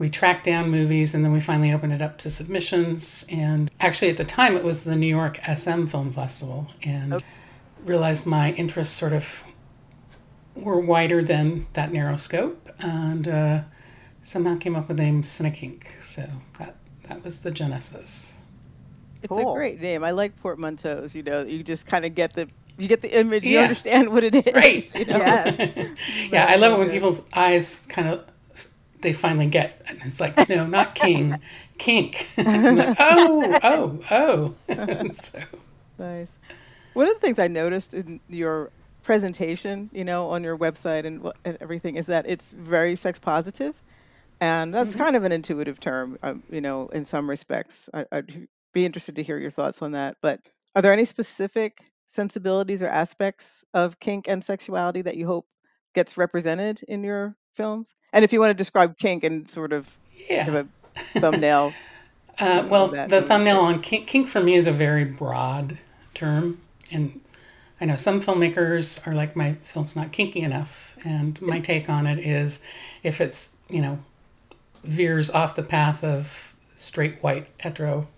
we tracked down movies, and then we finally opened it up to submissions. And actually at the time it was the New York S M Film Festival, and okay. realized my interests sort of were wider than that narrow scope, and uh, somehow came up with the name CineKink. So that, that was the genesis. It's cool. A great name. I like portmanteaus, you know, you just kind of get the, you get the image, you yeah. understand what it is. Right. You know? Yeah. yeah. I love it when people's eyes kind of, they finally get, and it's like, no, not king, kink. Like, oh, oh, oh. So. Nice. One of the things I noticed in your presentation, you know, on your website and, and everything is that it's very sex positive. And that's mm-hmm. kind of an intuitive term, um, you know, in some respects. I, I'd be interested to hear your thoughts on that. But are there any specific sensibilities or aspects of kink and sexuality that you hope gets represented in your films? And if you want to describe kink in sort of, yeah. sort of a thumbnail. uh, well, the thumbnail on kink, kink for me is a very broad term. And I know some filmmakers are like, my film's not kinky enough. And my take on it is, if it's, you know, veers off the path of straight, white, hetero,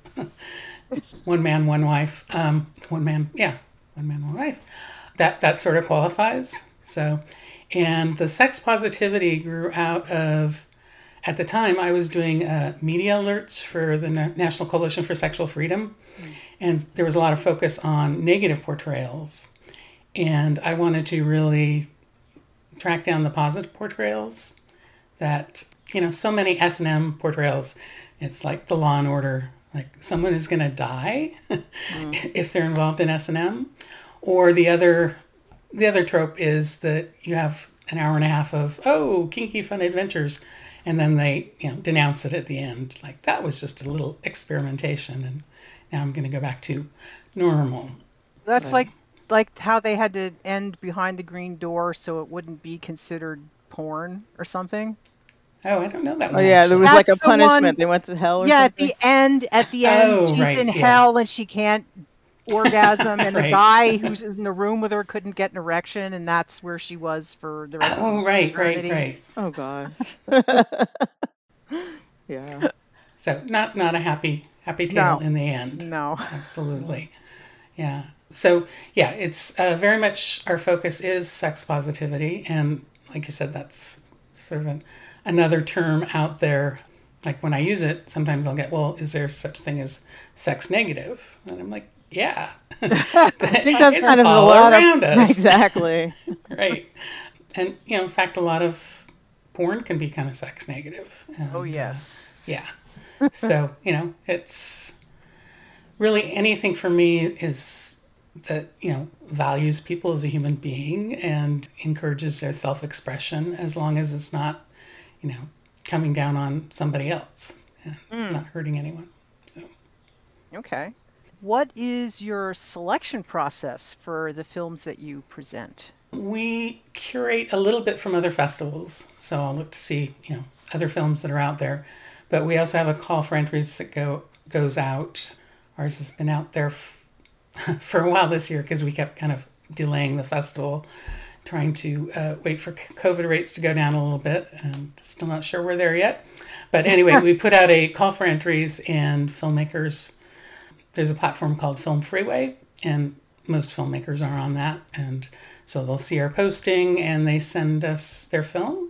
one man, one wife, um, one man, yeah, one man, one wife, that, that sort of qualifies. So, and the sex positivity grew out of, at the time I was doing uh, media alerts for the Na- National Coalition for Sexual Freedom. Mm. And there was a lot of focus on negative portrayals. And I wanted to really track down the positive portrayals that, you know, so many S and M portrayals, it's like the Law and Order, like someone is going to die mm. if they're involved in S and M. Or the other, the other trope is that you have an hour and a half of, oh, kinky fun adventures. And then they, you know, denounce it at the end. Like, that was just a little experimentation. And now I'm going to go back to normal. That's so. like like how they had to end Behind the Green Door so it wouldn't be considered porn or something. Oh, I don't know that one. Oh, yeah, there was That's like a punishment. The one, they went to hell or yeah, something? Yeah, at the end, at the end, oh, she's right, in yeah. hell and she can't orgasm, and right. the guy who's in the room with her couldn't get an erection, and that's where she was for the rest oh, of the right, eternity. right, right. Oh, God. yeah. So not not a happy... Happy tale no. in the end. No. Absolutely. Yeah. So, yeah, it's uh, very much our focus is sex positivity. And like you said, that's sort of an, another term out there. Like when I use it, sometimes I'll get, well, is there such thing as sex negative? And I'm like, yeah. I think that's it's kind of a lot around of, us. Exactly. Right. And, you know, in fact, a lot of porn can be kind of sex negative. And, oh, yes. Uh, yeah. So, you know, it's really anything for me is that, you know, values people as a human being and encourages their self-expression, as long as it's not, you know, coming down on somebody else and mm. not hurting anyone. So. Okay. What is your selection process for the films that you present? We curate a little bit from other festivals. So I'll look to see, you know, other films that are out there. But we also have a call for entries that go goes out. Ours has been out there f- for a while this year because we kept kind of delaying the festival, trying to uh, wait for COVID rates to go down a little bit. I'm still not sure we're there yet. But anyway, we put out a call for entries, and filmmakers, there's a platform called Film Freeway, and most filmmakers are on that. And so they'll see our posting and they send us their film.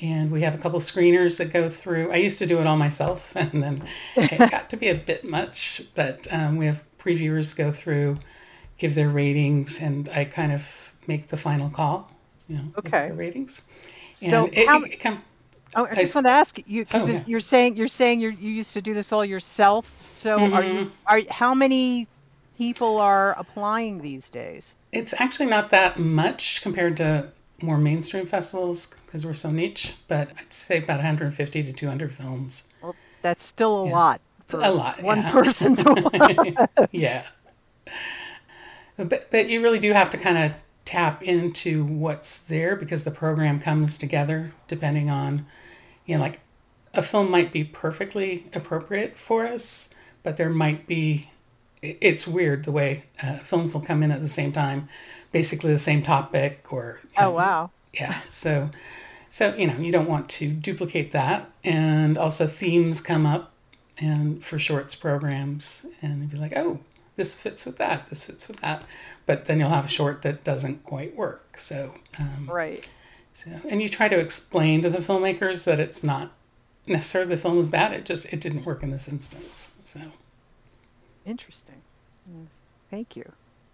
And we have a couple screeners that go through. I used to do it all myself, and then it got to be a bit much. But um, we have previewers go through, give their ratings, and I kind of make the final call. You know, okay. The ratings. And so it, how, it come, oh, I just I, want to ask you because oh, yeah. you're saying you're saying you're, you used to do this all yourself. So mm-hmm. are you? Are how many people are applying these days? It's actually not that much compared to more mainstream festivals because we're so niche, but I'd say about one hundred fifty to two hundred films. Well, that's still a yeah. lot. For a lot. One yeah. person to watch. Yeah. But, but you really do have to kind of tap into what's there because the program comes together depending on, you know, like a film might be perfectly appropriate for us, but there might be, it's weird the way uh, films will come in at the same time, basically the same topic or you know, oh wow yeah so so you know you don't want to duplicate that. And also themes come up and for shorts programs and you'd be like, oh, this fits with that, this fits with that, but then you'll have a short that doesn't quite work. So um, right so and you try to explain to the filmmakers that it's not necessarily the film is bad, it just it didn't work in this instance. So interesting. Thank you.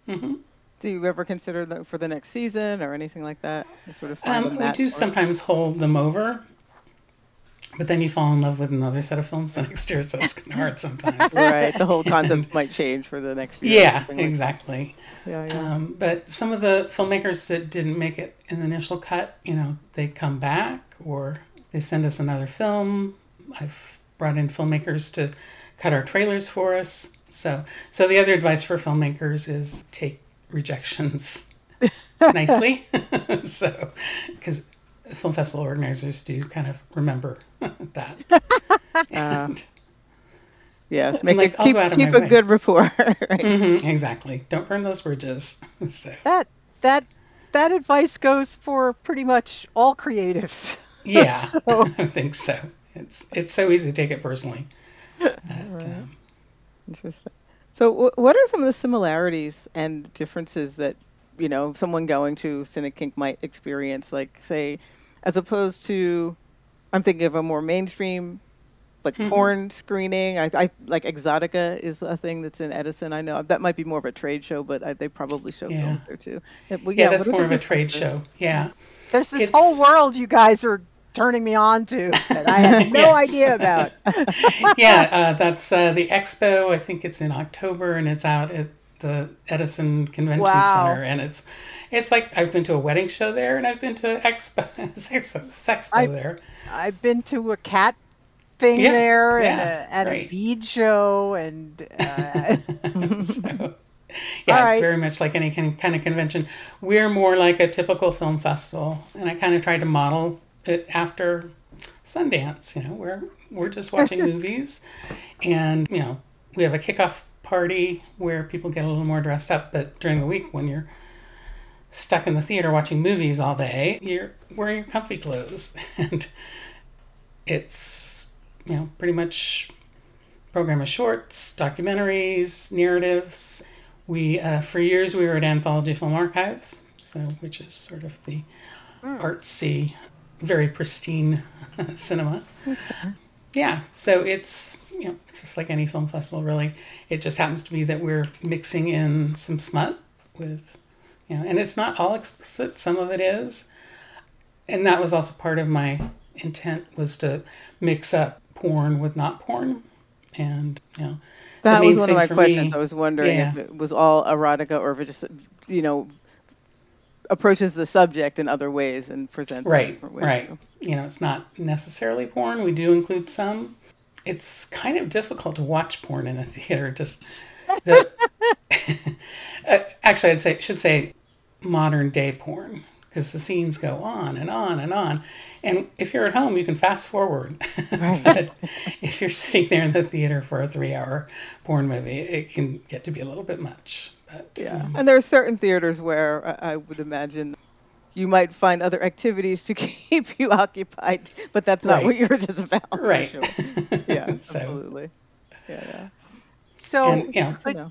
Mm-hmm. Do you ever consider that for the next season or anything like that? Sort of um, we do sometimes hold them over, but then you fall in love with another set of films the next year, so it's kind of hard sometimes. Right, the whole concept and, might change for the next year. Yeah, exactly. Like yeah, yeah. Um, but some of the filmmakers that didn't make it in the initial cut, you know, they come back or they send us another film. I've brought in filmmakers to cut our trailers for us. So, so the other advice for filmmakers is take rejections nicely. So, because film festival organizers do kind of remember that. And, uh, yes, make like, a, keep, keep a way. Good rapport. Right? Mm-hmm, exactly. Don't burn those bridges. So that that that advice goes for pretty much all creatives. Yeah, so. I think so. It's it's so easy to take it personally. But, right. um, Interesting. So w- what are some of the similarities and differences that, you know, someone going to CineKink might experience, like, say, as opposed to, I'm thinking of a more mainstream, like mm-hmm. porn screening, I, I like Exotica is a thing that's in Edison, I know. That might be more of a trade show, but I, they probably show yeah. films there too. Yeah, well, yeah, yeah that's more of a trade show, yeah. There's this it's... whole world you guys are turning me on to that I had no yes. idea about. Yeah, uh, that's uh, the expo. I think it's in October and it's out at the Edison Convention wow. Center. And it's it's like I've been to a wedding show there and I've been to expo, sexpo sex there. I've been to a cat thing yeah, there yeah, and a, at right. a bead show. And uh... so, yeah, all it's right. very much like any kind of convention. We're more like a typical film festival. And I kind of tried to model it after Sundance, you know, we're we're just watching movies, and you know we have a kickoff party where people get a little more dressed up. But during the week, when you're stuck in the theater watching movies all day, you're wearing your comfy clothes, and it's you know pretty much program of shorts, documentaries, narratives. We uh, for years we were at Anthology Film Archives, so which is sort of the mm. artsy. Very pristine cinema. Okay. Yeah, so it's you know it's just like any film festival really. It just happens to be that we're mixing in some smut with, you know, and it's not all explicit. Some of it is, and that was also part of my intent was to mix up porn with not porn, and you know that was one of my questions. Me, I was wondering yeah. if it was all erotica or if it just you know. approaches the subject in other ways and presents right, in different ways. Right. You know, it's not necessarily porn. We do include some. It's kind of difficult to watch porn in a theater. Just the, actually, I'd say should say modern day porn because the scenes go on and on and on. And if you're at home, you can fast forward. Right. If you're sitting there in the theater for a three-hour porn movie, it can get to be a little bit much. Yeah, and there are certain theaters where I would imagine you might find other activities to keep you occupied, but that's not right. what yours is about. Right. Sure. Yeah, so. Absolutely. Yeah, yeah. So, and, yeah. But,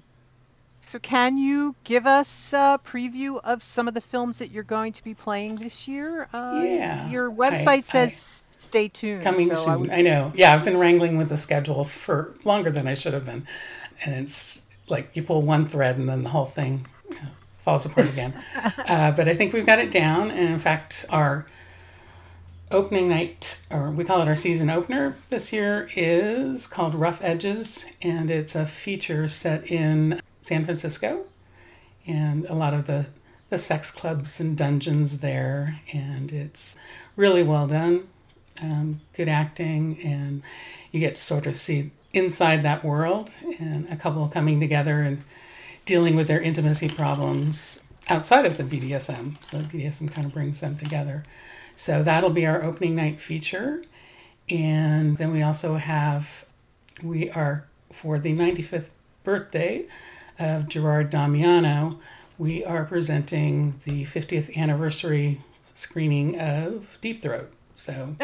So can you give us a preview of some of the films that you're going to be playing this year? Uh, yeah. Your website I, says I, stay tuned. Coming so soon. I, would... I know. Yeah, I've been wrangling with the schedule for longer than I should have been. And it's like you pull one thread and then the whole thing falls apart again. uh, but I think we've got it down. And in fact, our opening night, or we call it our season opener this year, is called Rough Edges. And it's a feature set in San Francisco and a lot of the, the sex clubs and dungeons there. And it's really well done, um, good acting. And you get to sort of see inside that world and a couple coming together and dealing with their intimacy problems outside of the B D S M. The B D S M kind of brings them together. So that'll be our opening night feature. And then we also have, we are for the ninety-fifth birthday of Gerard Damiano, we are presenting the fiftieth anniversary screening of Deep Throat. So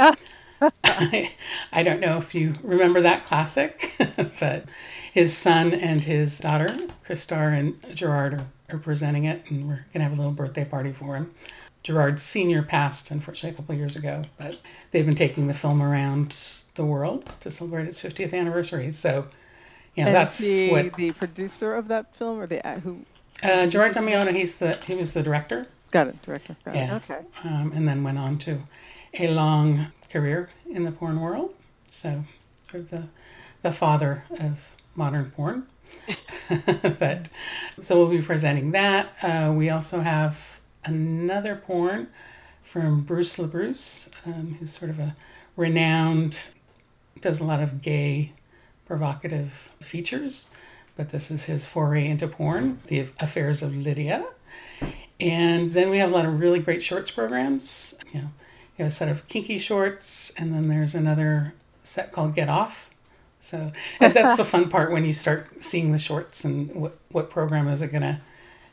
I, I don't know if you remember that classic, but his son and his daughter, Christar and Gerard, are, are presenting it, and we're going to have a little birthday party for him. Gerard Senior passed, unfortunately, a couple of years ago, but they've been taking the film around the world to celebrate its fiftieth anniversary. So, yeah, and that's the, what the producer of that film, or the who? Uh, Gerard Damiano. He's the he was the director. Got it, director. Got yeah. It. Okay. Um, and then went on to a long career in the porn world. So, or the the father of modern porn. But so we'll be presenting that. Uh, we also have another porn from Bruce LaBruce, um, who's sort of a renowned, does a lot of gay, provocative features, but this is his foray into porn, The Affairs of Lydia. And then we have a lot of really great shorts programs. You know, you have a set of kinky shorts, and then there's another set called Get Off. So that's the fun part when you start seeing the shorts and what, what program is it going to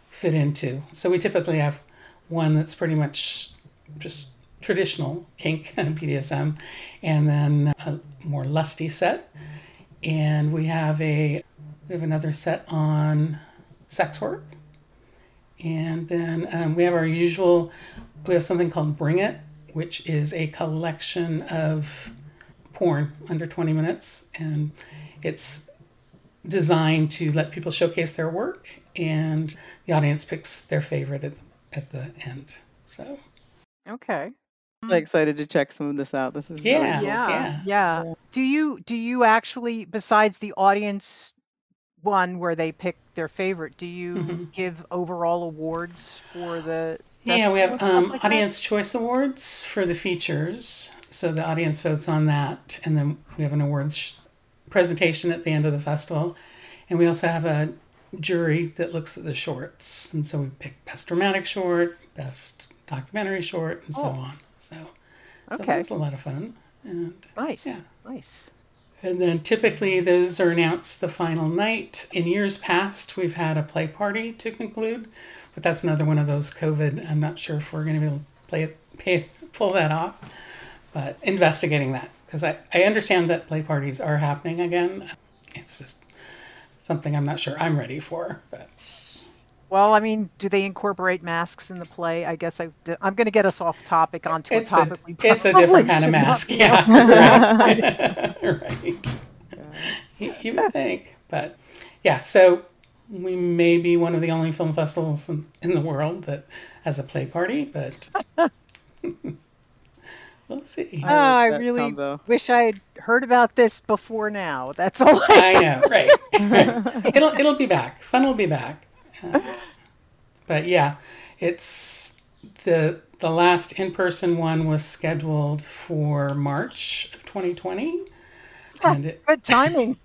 fit into. So we typically have one that's pretty much just traditional kink, B D S M, and then a more lusty set. And we have a we have another set on sex work. And then um, we have our usual, we have something called Bring It, which is a collection of porn under twenty minutes. And it's designed to let people showcase their work, and the audience picks their favorite at the at the end. So okay, I'm excited to check some of this out. This is yeah, really yeah, cool. yeah yeah do you do you actually, besides the audience one where they pick their favorite, do you mm-hmm. give overall awards for the yeah we have um like audience that? Choice awards for the features, so the audience votes on that, and then we have an awards sh- presentation at the end of the festival, and we also have a jury that looks at the shorts, and so we pick best dramatic short, best documentary short, and oh. so on. So, okay. so that's a lot of fun. And, nice, yeah. nice. And then typically those are announced the final night. In years past, we've had a play party to conclude, but that's another one of those COVID. I'm not sure if we're going to be able to play it, pay, pull that off, but investigating that, because I, I understand that play parties are happening again. It's just something I'm not sure I'm ready for. But well, I mean, do they incorporate masks in the play? I guess I, I'm going to get us off topic onto it's a topic. A, we it's a different kind of mask. Not. Yeah, right. right. You, you would think. But yeah, so we may be one of the only film festivals in, in the world that has a play party, but we'll see. I, like oh, I really combo. wish I had heard about this before now. That's all I, I know. Right. right. It'll it'll be back. Fun will be back. Uh, but yeah, it's the the last in-person one was scheduled for March of twenty twenty. Oh, and it, good timing.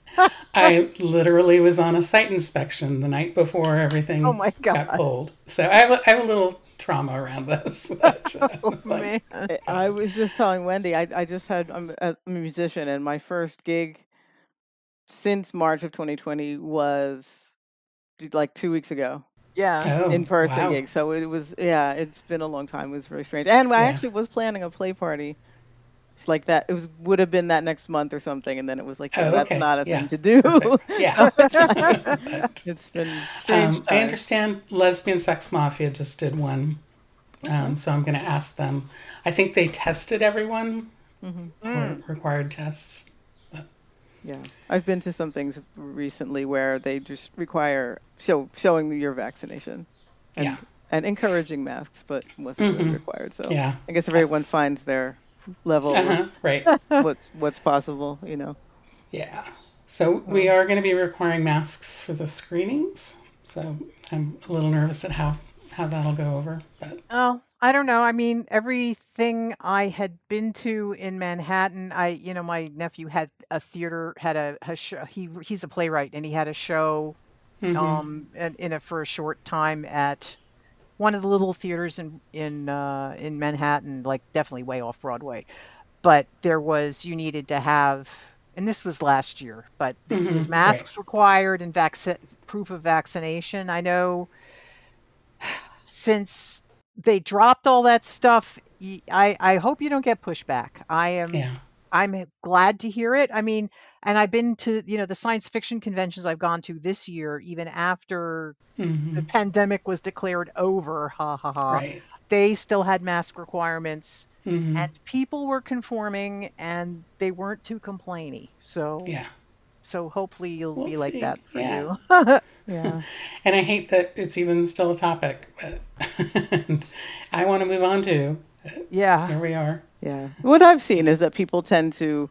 I literally was on a site inspection the night before everything oh my God. got pulled. So I have a, I have a little trauma around this. But, uh, oh, like, man. I was just telling Wendy, I, I just had, I'm a musician, and my first gig since March of twenty twenty was like two weeks ago. Yeah. Oh, in person wow. gig. So it was, yeah, it's been a long time. It was very strange. And I yeah. actually was planning a play party like that. It was would have been that next month or something, and then it was like, oh, oh, okay. that's not a yeah. thing to do. Perfect. Yeah, so it's, like, it's been strange. Um, I understand Lesbian Sex Mafia just did one, um, so I'm going to ask them. I think they tested everyone, mm-hmm. or required tests. But. Yeah, I've been to some things recently where they just require show showing your vaccination. And, yeah. And encouraging masks, but wasn't mm-hmm. really required. So yeah, I guess everyone that's... finds their level, uh-huh, right? What's what's possible, you know? Yeah. So we are going to be requiring masks for the screenings. So I'm a little nervous at how, how that'll go over. But oh, I don't know. I mean, everything I had been to in Manhattan, I you know, my nephew had a theater, had a, a show. He he's a playwright, and he had a show, mm-hmm. um, in, in a for a short time at one of the little theaters in in uh, in Manhattan, like definitely way off Broadway, but there was you needed to have, and this was last year, but mm-hmm. it was masks right. required and vac- proof of vaccination. I know since they dropped all that stuff, I I hope you don't get pushback. I am yeah. I'm glad to hear it. I mean, and I've been to, you know, the science fiction conventions I've gone to this year, even after mm-hmm. the pandemic was declared over, ha ha ha, right. they still had mask requirements mm-hmm. and people were conforming and they weren't too complainy. So, yeah. so hopefully you'll we'll be see. Like that for yeah. you. yeah. And I hate that it's even still a topic, but I want to move on to. Yeah. Here we are. Yeah. What I've seen is that people tend to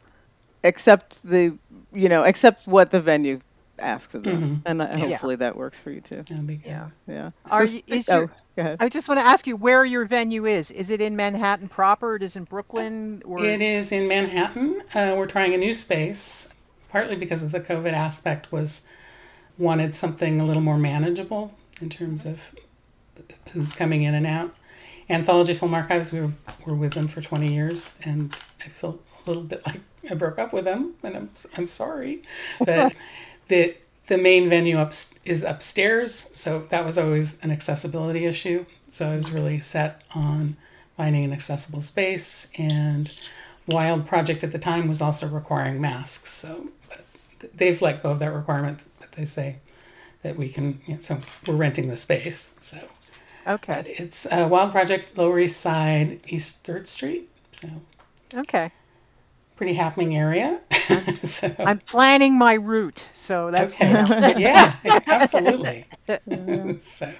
accept the, you know, accept what the venue asks of them, mm-hmm. and uh, hopefully yeah. that works for you too. Yeah, yeah. Are so, you, is oh, your, go ahead. I just want to ask you where your venue is. Is it in Manhattan proper? It is in Brooklyn. Or... It is in Manhattan. Uh, we're trying a new space, partly because of the COVID aspect. Was wanted something a little more manageable in terms of who's coming in and out. Anthology Film Archives. We were, were with them for twenty years, and I felt a little bit like. I broke up with them, and I'm I'm sorry, but the the main venue up is upstairs, so that was always an accessibility issue. So I was really set on finding an accessible space, and Wild Project at the time was also requiring masks. So they've let go of that requirement, but they say that we can. You know, so we're renting the space. So okay, but it's uh, Wild Project's Lower East Side, East Third Street. So okay. Pretty happening area. so. I'm planning my route, so that's okay. yeah, absolutely. so,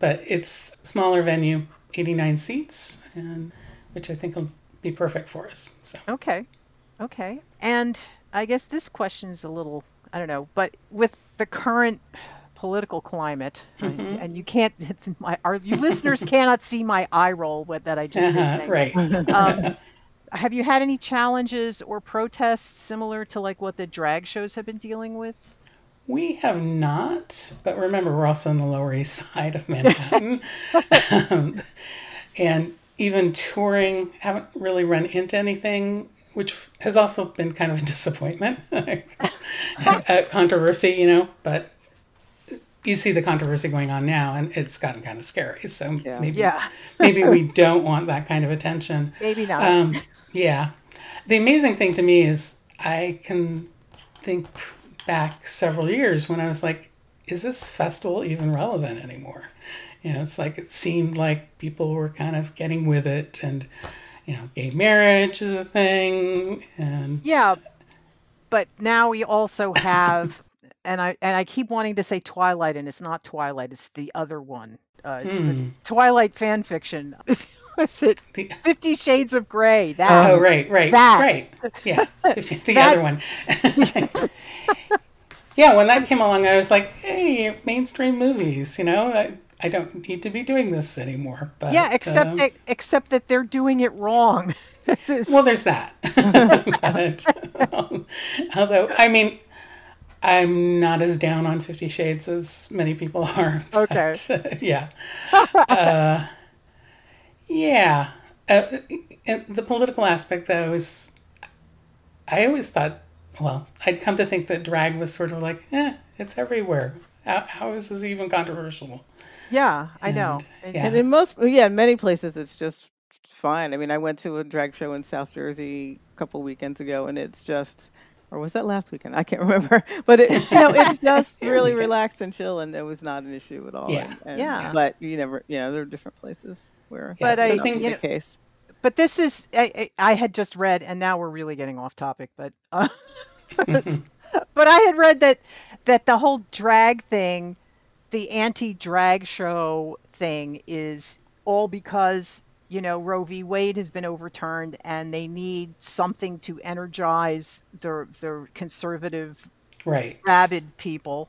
but it's a smaller venue, eighty-nine seats, and which I think will be perfect for us. So okay, okay. And I guess this question is a little, I don't know, but with the current political climate, mm-hmm. and, and you can't, my our you listeners cannot see my eye roll with that I just uh-huh, did. Right. Um, Have you had any challenges or protests similar to like what the drag shows have been dealing with? We have not, but remember we're also on the Lower East Side of Manhattan, um, and even touring haven't really run into anything, which has also been kind of a disappointment, a, a controversy, you know. But you see the controversy going on now, and it's gotten kind of scary. So yeah. maybe yeah. maybe we don't want that kind of attention. Maybe not. Um, Yeah. The amazing thing to me is I can think back several years when I was like, is this festival even relevant anymore? You know, it's like it seemed like people were kind of getting with it, and, you know, gay marriage is a thing. And yeah. But now we also have, and I and I keep wanting to say Twilight, and it's not Twilight. It's the other one. Uh, it's mm. the Twilight fan fiction. Was it Fifty Shades of Grey? That, oh, right, right, that. right. Yeah, fifty, the that. other one. yeah, when that came along, I was like, hey, mainstream movies, you know, I, I don't need to be doing this anymore. But, yeah, except, um, that, except that they're doing it wrong. well, there's that. but, um, although, I mean, I'm not as down on Fifty Shades as many people are. But, okay. Uh, yeah. Uh, Yeah, uh, and the political aspect though is, I always thought, well, I'd come to think that drag was sort of like, eh, it's everywhere. How, how is this even controversial? Yeah, and, I know. And, yeah. and in most, yeah, many places it's just fun. I mean, I went to a drag show in South Jersey a couple weekends ago, and it's just, or was that last weekend? I can't remember. But it's, you know, it's just really relaxed and chill, and it was not an issue at all. Yeah. And, and, yeah. But you never, yeah, there are different places where yeah. but I think the case. But this is, I, I had just read, and now we're really getting off topic, but uh, but I had read that that the whole drag thing, the anti-drag show thing is all because, you know, Roe v. Wade has been overturned and they need something to energize their, their conservative, right. rabid people.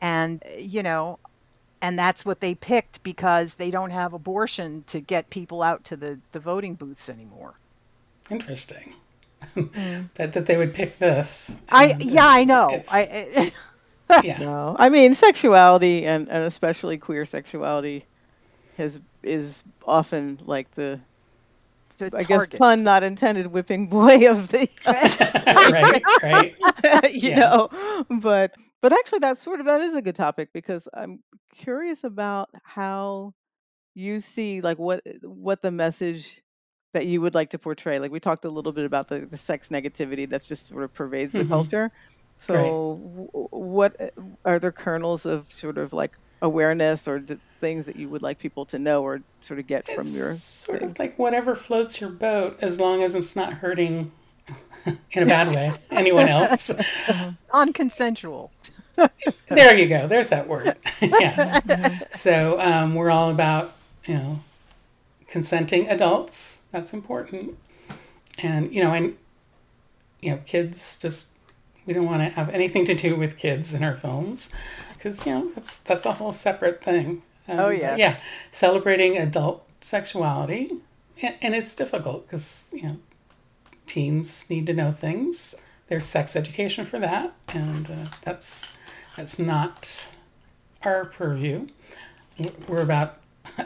And, you know, and that's what they picked because they don't have abortion to get people out to the, the voting booths anymore. Interesting. Mm. that, that they would pick this. I Yeah, I know. I, yeah. No. I mean, sexuality and, and especially queer sexuality has is often like the, the I guess, pun not intended, whipping boy of the right, right, you yeah. know. But but actually, that's sort of that is a good topic because I'm curious about how you see like what what the message that you would like to portray. Like we talked a little bit about the, the sex negativity that's just sort of pervades mm-hmm. the culture. So right. w- what are the kernels of sort of like awareness or d- things that you would like people to know or sort of get it's from your sort thing. Of like whatever floats your boat, as long as it's not hurting in a bad way anyone else. Non-consensual. There you go. There's that word. Yes. Mm-hmm. So um, we're all about, you know, consenting adults. That's important. And, you know, and, you know, kids just, we don't want to have anything to do with kids in our films. Because, you know, that's that's a whole separate thing. Um, oh, yeah. Yeah. Celebrating adult sexuality. And, and it's difficult because, you know, teens need to know things. There's sex education for that. And uh, that's that's not our purview. We're about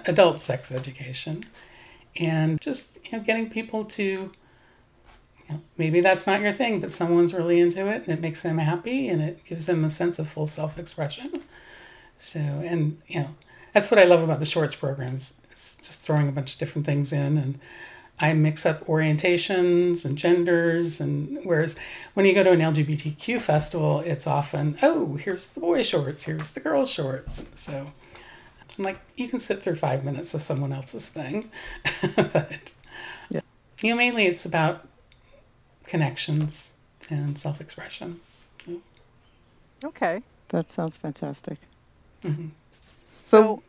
adult sex education. And just, you know, getting people to, you know, maybe that's not your thing, but someone's really into it and it makes them happy and it gives them a sense of full self-expression. So, and, you know, that's what I love about the shorts programs. It's just throwing a bunch of different things in, and I mix up orientations and genders. And whereas when you go to an L G B T Q festival, it's often, oh, here's the boy shorts, here's the girl shorts. So I'm like, you can sit through five minutes of someone else's thing. But yeah. You know, mainly it's about connections and self-expression. Yeah. Okay. That sounds fantastic. Mm-hmm. So,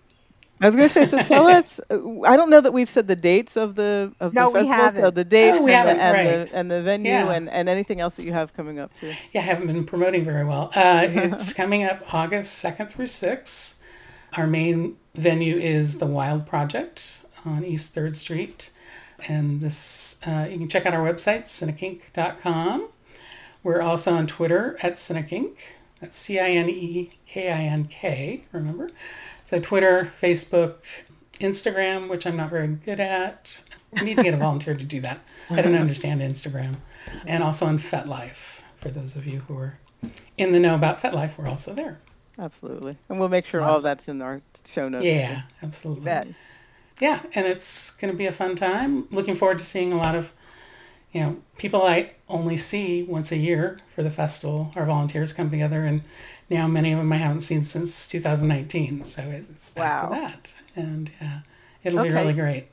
I was going to say, so tell us, I don't know that we've said the dates of the of no, the festivals, so the date no, and, the, and, right. the, and the venue yeah. and, and anything else that you have coming up too. Yeah, I haven't been promoting very well. Uh, it's coming up August second through sixth. Our main venue is the Wild Project on East third Street. And this uh, you can check out our website, cinekink dot com. We're also on Twitter at CineKink. That's C I N E K I N K, remember? So Twitter, Facebook, Instagram, which I'm not very good at. I need to get a volunteer to do that. I don't understand Instagram. And also on FetLife, for those of you who are in the know about FetLife, we're also there. Absolutely. And we'll make sure all that's in our show notes. Yeah, absolutely. Yeah, and it's going to be a fun time. Looking forward to seeing a lot of, you know, people I only see once a year for the festival. Our volunteers come together, and now many of them I haven't seen since two thousand nineteen. So it's back wow. to that. And uh, it'll okay. be really great.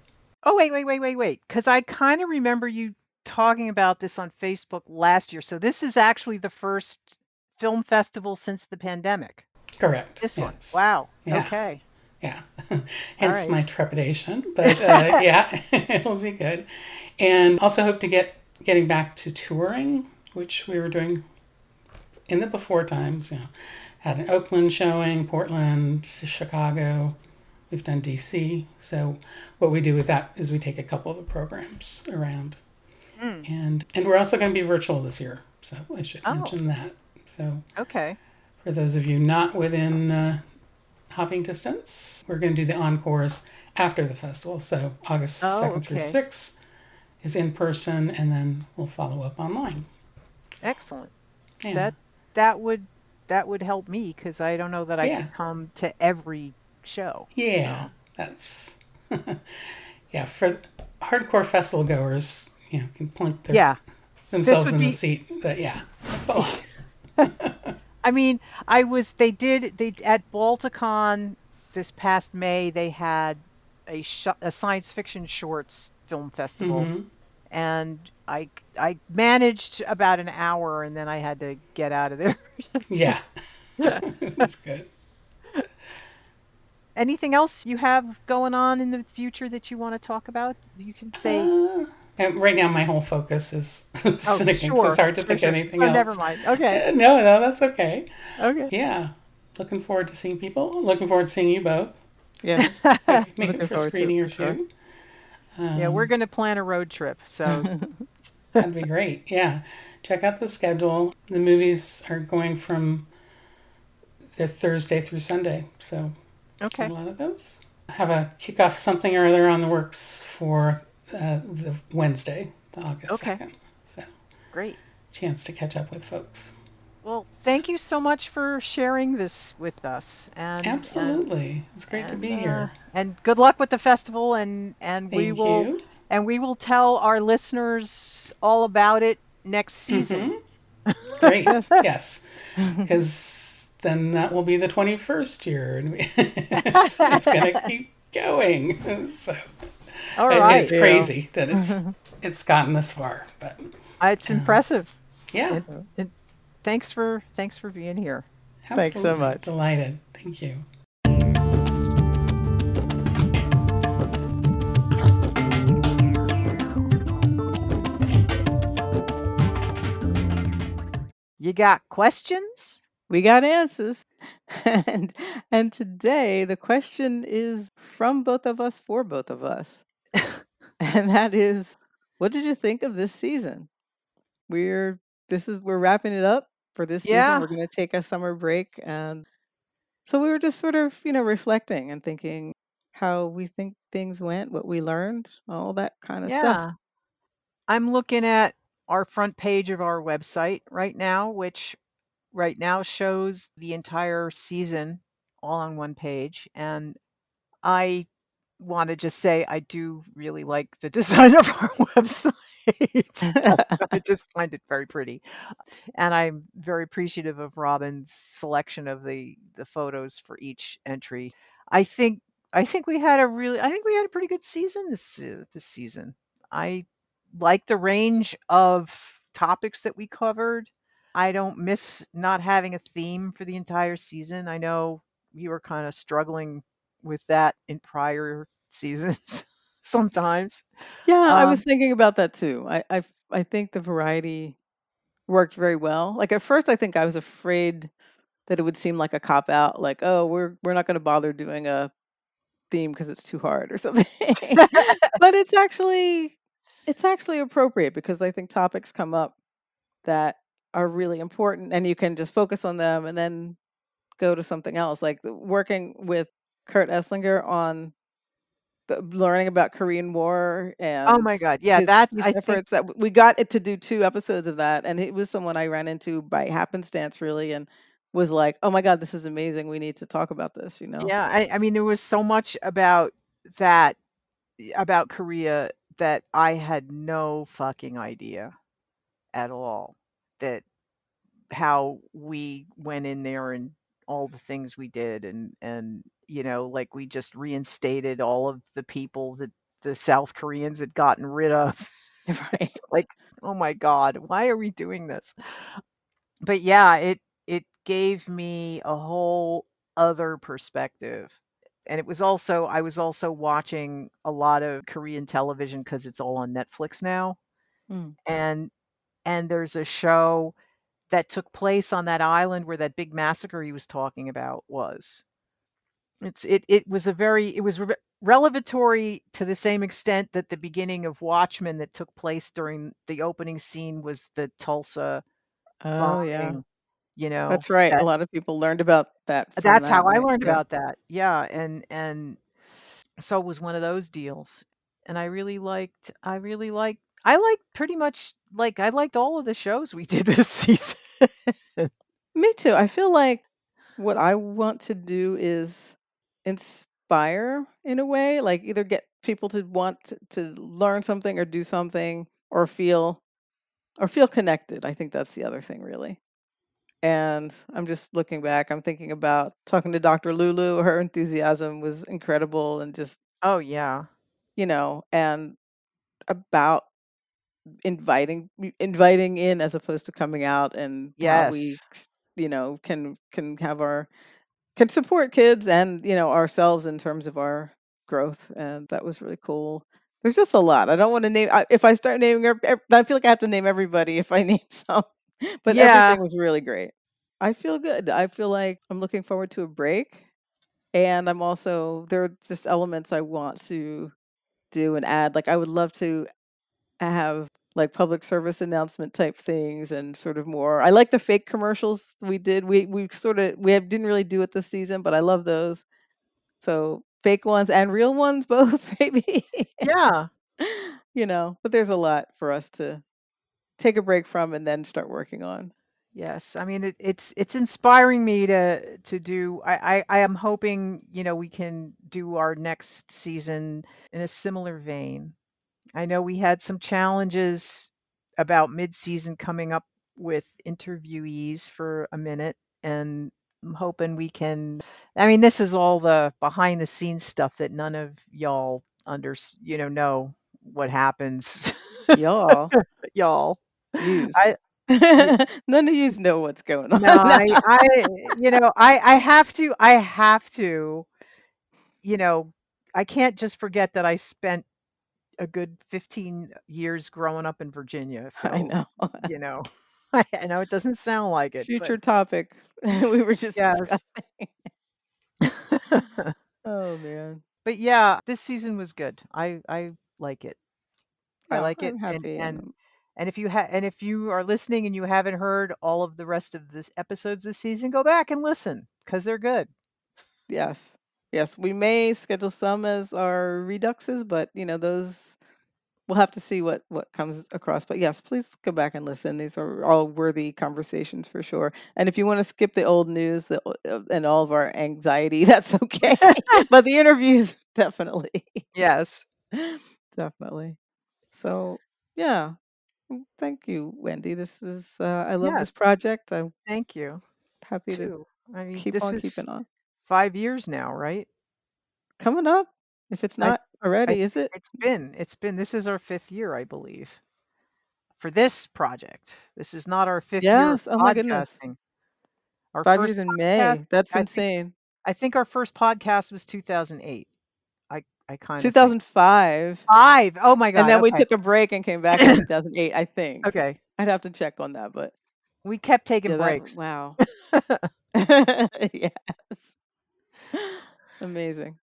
Oh, wait, wait, wait, wait, wait. Because I kind of remember you talking about this on Facebook last year. So this is actually the first film festival since the pandemic. Correct. This yes. one. Wow. Yeah. Okay. Yeah, hence right. my trepidation, but uh, yeah, it'll be good. And also hope to get getting back to touring, which we were doing in the before times. You know, had an Oakland showing, Portland, Chicago. We've done D C. So what we do with that is we take a couple of the programs around, mm. and and we're also going to be virtual this year. So I should oh. mention that. So okay, for those of you not within. Uh, hopping distance. We're going to do the encores after the festival. So August oh, second okay. through sixth is in person, and then we'll follow up online. Excellent. Yeah. That that would that would help me because I don't know that I yeah. can come to every show. Yeah, you know? That's yeah. For hardcore festival goers, you know, can point their, yeah. themselves in be... the seat. But yeah, that's a lot. I mean, I was, they did, they at Balticon this past May, they had a, sh- a science fiction shorts film festival. Mm-hmm. And I, I managed about an hour and then I had to get out of there. Yeah, that's good. Anything else you have going on in the future that you want to talk about? You can say. Uh, right now, my whole focus is oh, CineKink, sure. so it's hard to sure, think sure. of anything oh, else. Never mind. Okay. Uh, no, no, that's okay. Okay. Yeah. Looking forward to seeing people. Looking forward to seeing you both. Yeah. Like, make it for a screening to, or sure. two. Um, yeah, we're going to plan a road trip. So that'd be great. Yeah. Check out the schedule. The movies are going from the Thursday through Sunday. So. Okay. A lot of those. I have a kickoff something or other on the works for uh, the Wednesday, August okay. second. So great chance to catch up with folks. Well, thank you so much for sharing this with us. And absolutely, and, it's great and, to be uh, here. And good luck with the festival. And and thank we will you. and we will tell our listeners all about it next season. Mm-hmm. Great. Yes, because. Then that will be the twenty-first year, and we, it's, it's going to keep going. So, all right, it's yeah. crazy that it's it's gotten this far, but it's um, impressive. Yeah. It, it, thanks for thanks for being here. Absolutely. Thanks so much. Delighted. Thank you. You got questions? We got answers. and and today the question is from both of us for both of us. And that is, what did you think of this season? We're this is we're wrapping it up for this yeah. season. We're gonna take a summer break. And so we were just sort of, you know, reflecting and thinking how we think things went, what we learned, all that kind of yeah. stuff. I'm looking at our front page of our website right now, which right now shows the entire season all on one page. And I want to just say, I do really like the design of our website. I just find it very pretty. And I'm very appreciative of Robin's selection of the, the photos for each entry. I think, I think we had a really, I think we had a pretty good season this, uh, this season. I like the range of topics that we covered. I don't miss not having a theme for the entire season. I know you were kind of struggling with that in prior seasons sometimes. Yeah, um, I was thinking about that too. I, I I think the variety worked very well. Like at first, I think I was afraid that it would seem like a cop out, like, oh, we're we're not going to bother doing a theme because it's too hard or something. But it's actually it's actually appropriate because I think topics come up that are really important and you can just focus on them and then go to something else. Like working with Kurt Esslinger on the, learning about Korean War and oh my God. Yeah, his, that's his I efforts think... that we got it to do two episodes of that. And it was someone I ran into by happenstance really and was like, oh my God, this is amazing. We need to talk about this, you know? Yeah. I, I mean, there was so much about that, about Korea that I had no fucking idea at all. That how we went in there and all the things we did and, and, you know, like we just reinstated all of the people that the South Koreans had gotten rid of. Right. Like, oh my God, why are we doing this? But yeah, it, it gave me a whole other perspective. And it was also, I was also watching a lot of Korean television because it's all on Netflix now. Mm. And And there's a show that took place on that island where that big massacre he was talking about was. It's it it was a very it was re- revelatory to the same extent that the beginning of Watchmen that took place during the opening scene was the Tulsa. Oh bombing, yeah, you know that's right. That, a lot of people learned about that. That's that, how right? I learned yeah. about that. Yeah, and and so it was one of those deals. And I really liked. I really liked. I liked pretty much like I liked all of the shows we did this season. Me too. I feel like what I want to do is inspire inspire in a way, like either get people to want to, to learn something or do something or feel or feel connected. I think that's the other thing, really. And I'm just looking back, I'm thinking about talking to Doctor Lulu. Her enthusiasm was incredible, and just, Oh yeah. you know, and about inviting, inviting in as opposed to coming out, and how we, Yes. you know, can, can have our, can support kids and, you know, ourselves in terms of our growth. And that was really cool. There's just a lot. I don't want to name, I, if I start naming, ev- ev- I feel like I have to name everybody if I name some, but Yeah. everything was really great. I feel good. I feel like I'm looking forward to a break. And I'm also, there are just elements I want to do and add. Like, I would love to have like public service announcement type things, and sort of more. I like the fake commercials we did. We we sort of we have, didn't really do it this season, but I love those. So fake ones and real ones both, maybe. Yeah. you know, but there's a lot for us to take a break from and then start working on. Yes, I mean it, it's it's inspiring me to to do. I, I I am hoping you know we can do our next season in a similar vein. I know we had some challenges about mid-season coming up with interviewees for a minute, and I'm hoping we can. I mean, this is all the behind-the-scenes stuff that none of y'all under you know know what happens, Y'all, y'all. use. I None of yous know what's going on. No, I, I, you know, I, I have to, I have to, you know, I can't just forget that I spent a good fifteen years growing up in Virginia. I So, know. you know, I, I know it doesn't sound like it, but Future topic we were just yes. discussing. Oh man. But yeah, this season was good. I, I like it. I Yeah, like it. I'm And, happy. and, And and if you ha- and if you are listening and you haven't heard all of the rest of this episodes this season, go back and listen because they're good. yes. Yes, we may schedule some as our reduxes, but you know, those we'll have to see what what comes across. But yes, please go back and listen. These are all worthy conversations for sure. And if you want to skip the old news the, o- uh, and all of our anxiety, that's okay. But the interviews, definitely, Yes. definitely. So yeah, mm, thank you, Wendy. This is uh, I love this Yes. project. I'm Thank you happy to too. I mean, keep this on is keeping on. five years now, right? Coming up, if it's I, not I, already, is it? it's been, it's been, this is our fifth year, I believe, for this project. This is not our fifth year of Yes. Oh my goodness. podcasting. Our Five years first in podcast, May. That's I think, insane. I think our first podcast was two thousand eight. I, I kind of think two thousand five. five. Oh my And God. then we Okay. took a break and came back in two thousand eight, I think. Okay. I'd have to check on that, but We kept taking yeah, that breaks. wow. Yes. Amazing.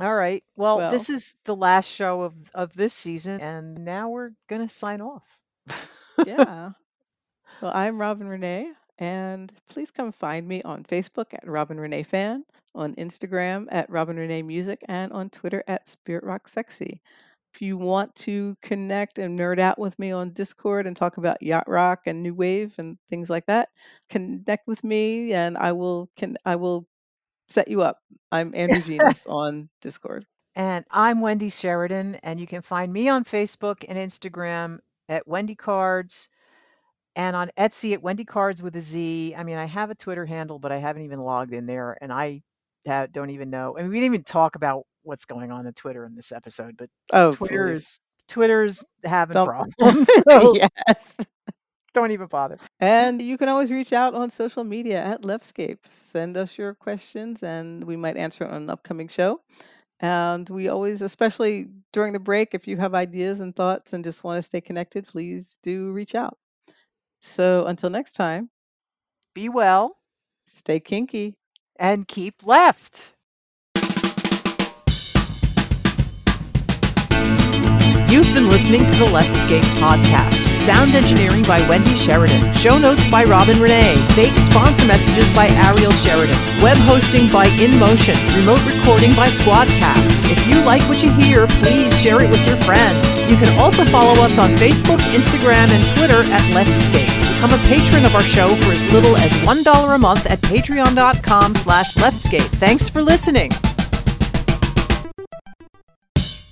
All right. Well, this Well, is the last show of of this season, and now we're gonna sign off. yeah. Well, I'm Robin Renee, and please come find me on Facebook at Robin Renee Fan, on Instagram at Robin Renee Music, and on Twitter at Spirit Rock Sexy. If you want to connect and nerd out with me on Discord and talk about yacht rock and new wave and things like that, connect with me, and I will can I will set you up. I'm Andrew Genius on Discord. And I'm Wendy Sheridan, and you can find me on Facebook and Instagram at Wendy Cards and on Etsy at Wendy Cards with a Z. I mean, I have a Twitter handle, but I haven't even logged in there, and I ha- don't even know. I mean, we didn't even talk about what's going on in Twitter in this episode, but Oh, Twitter please. is Twitter's having Don't. problems, so Yes. don't even bother. And you can always reach out on social media at Leftscape. Send us your questions, and we might answer it on an upcoming show. And we always, especially during the break, if you have ideas and thoughts and just want to stay connected, please do reach out. So until next time, Be well stay kinky. and keep left. You've been listening to the Leftscape podcast. Sound engineering by Wendy Sheridan. Show notes by Robin Renee. Fake sponsor messages by Ariel Sheridan. Web hosting by InMotion. Remote recording by Squadcast. If you like what you hear, please share it with your friends. You can also follow us on Facebook, Instagram, and Twitter at Leftscape. Become a patron of our show for as little as one dollar a month at patreon dot com slash Leftscape. Thanks for listening.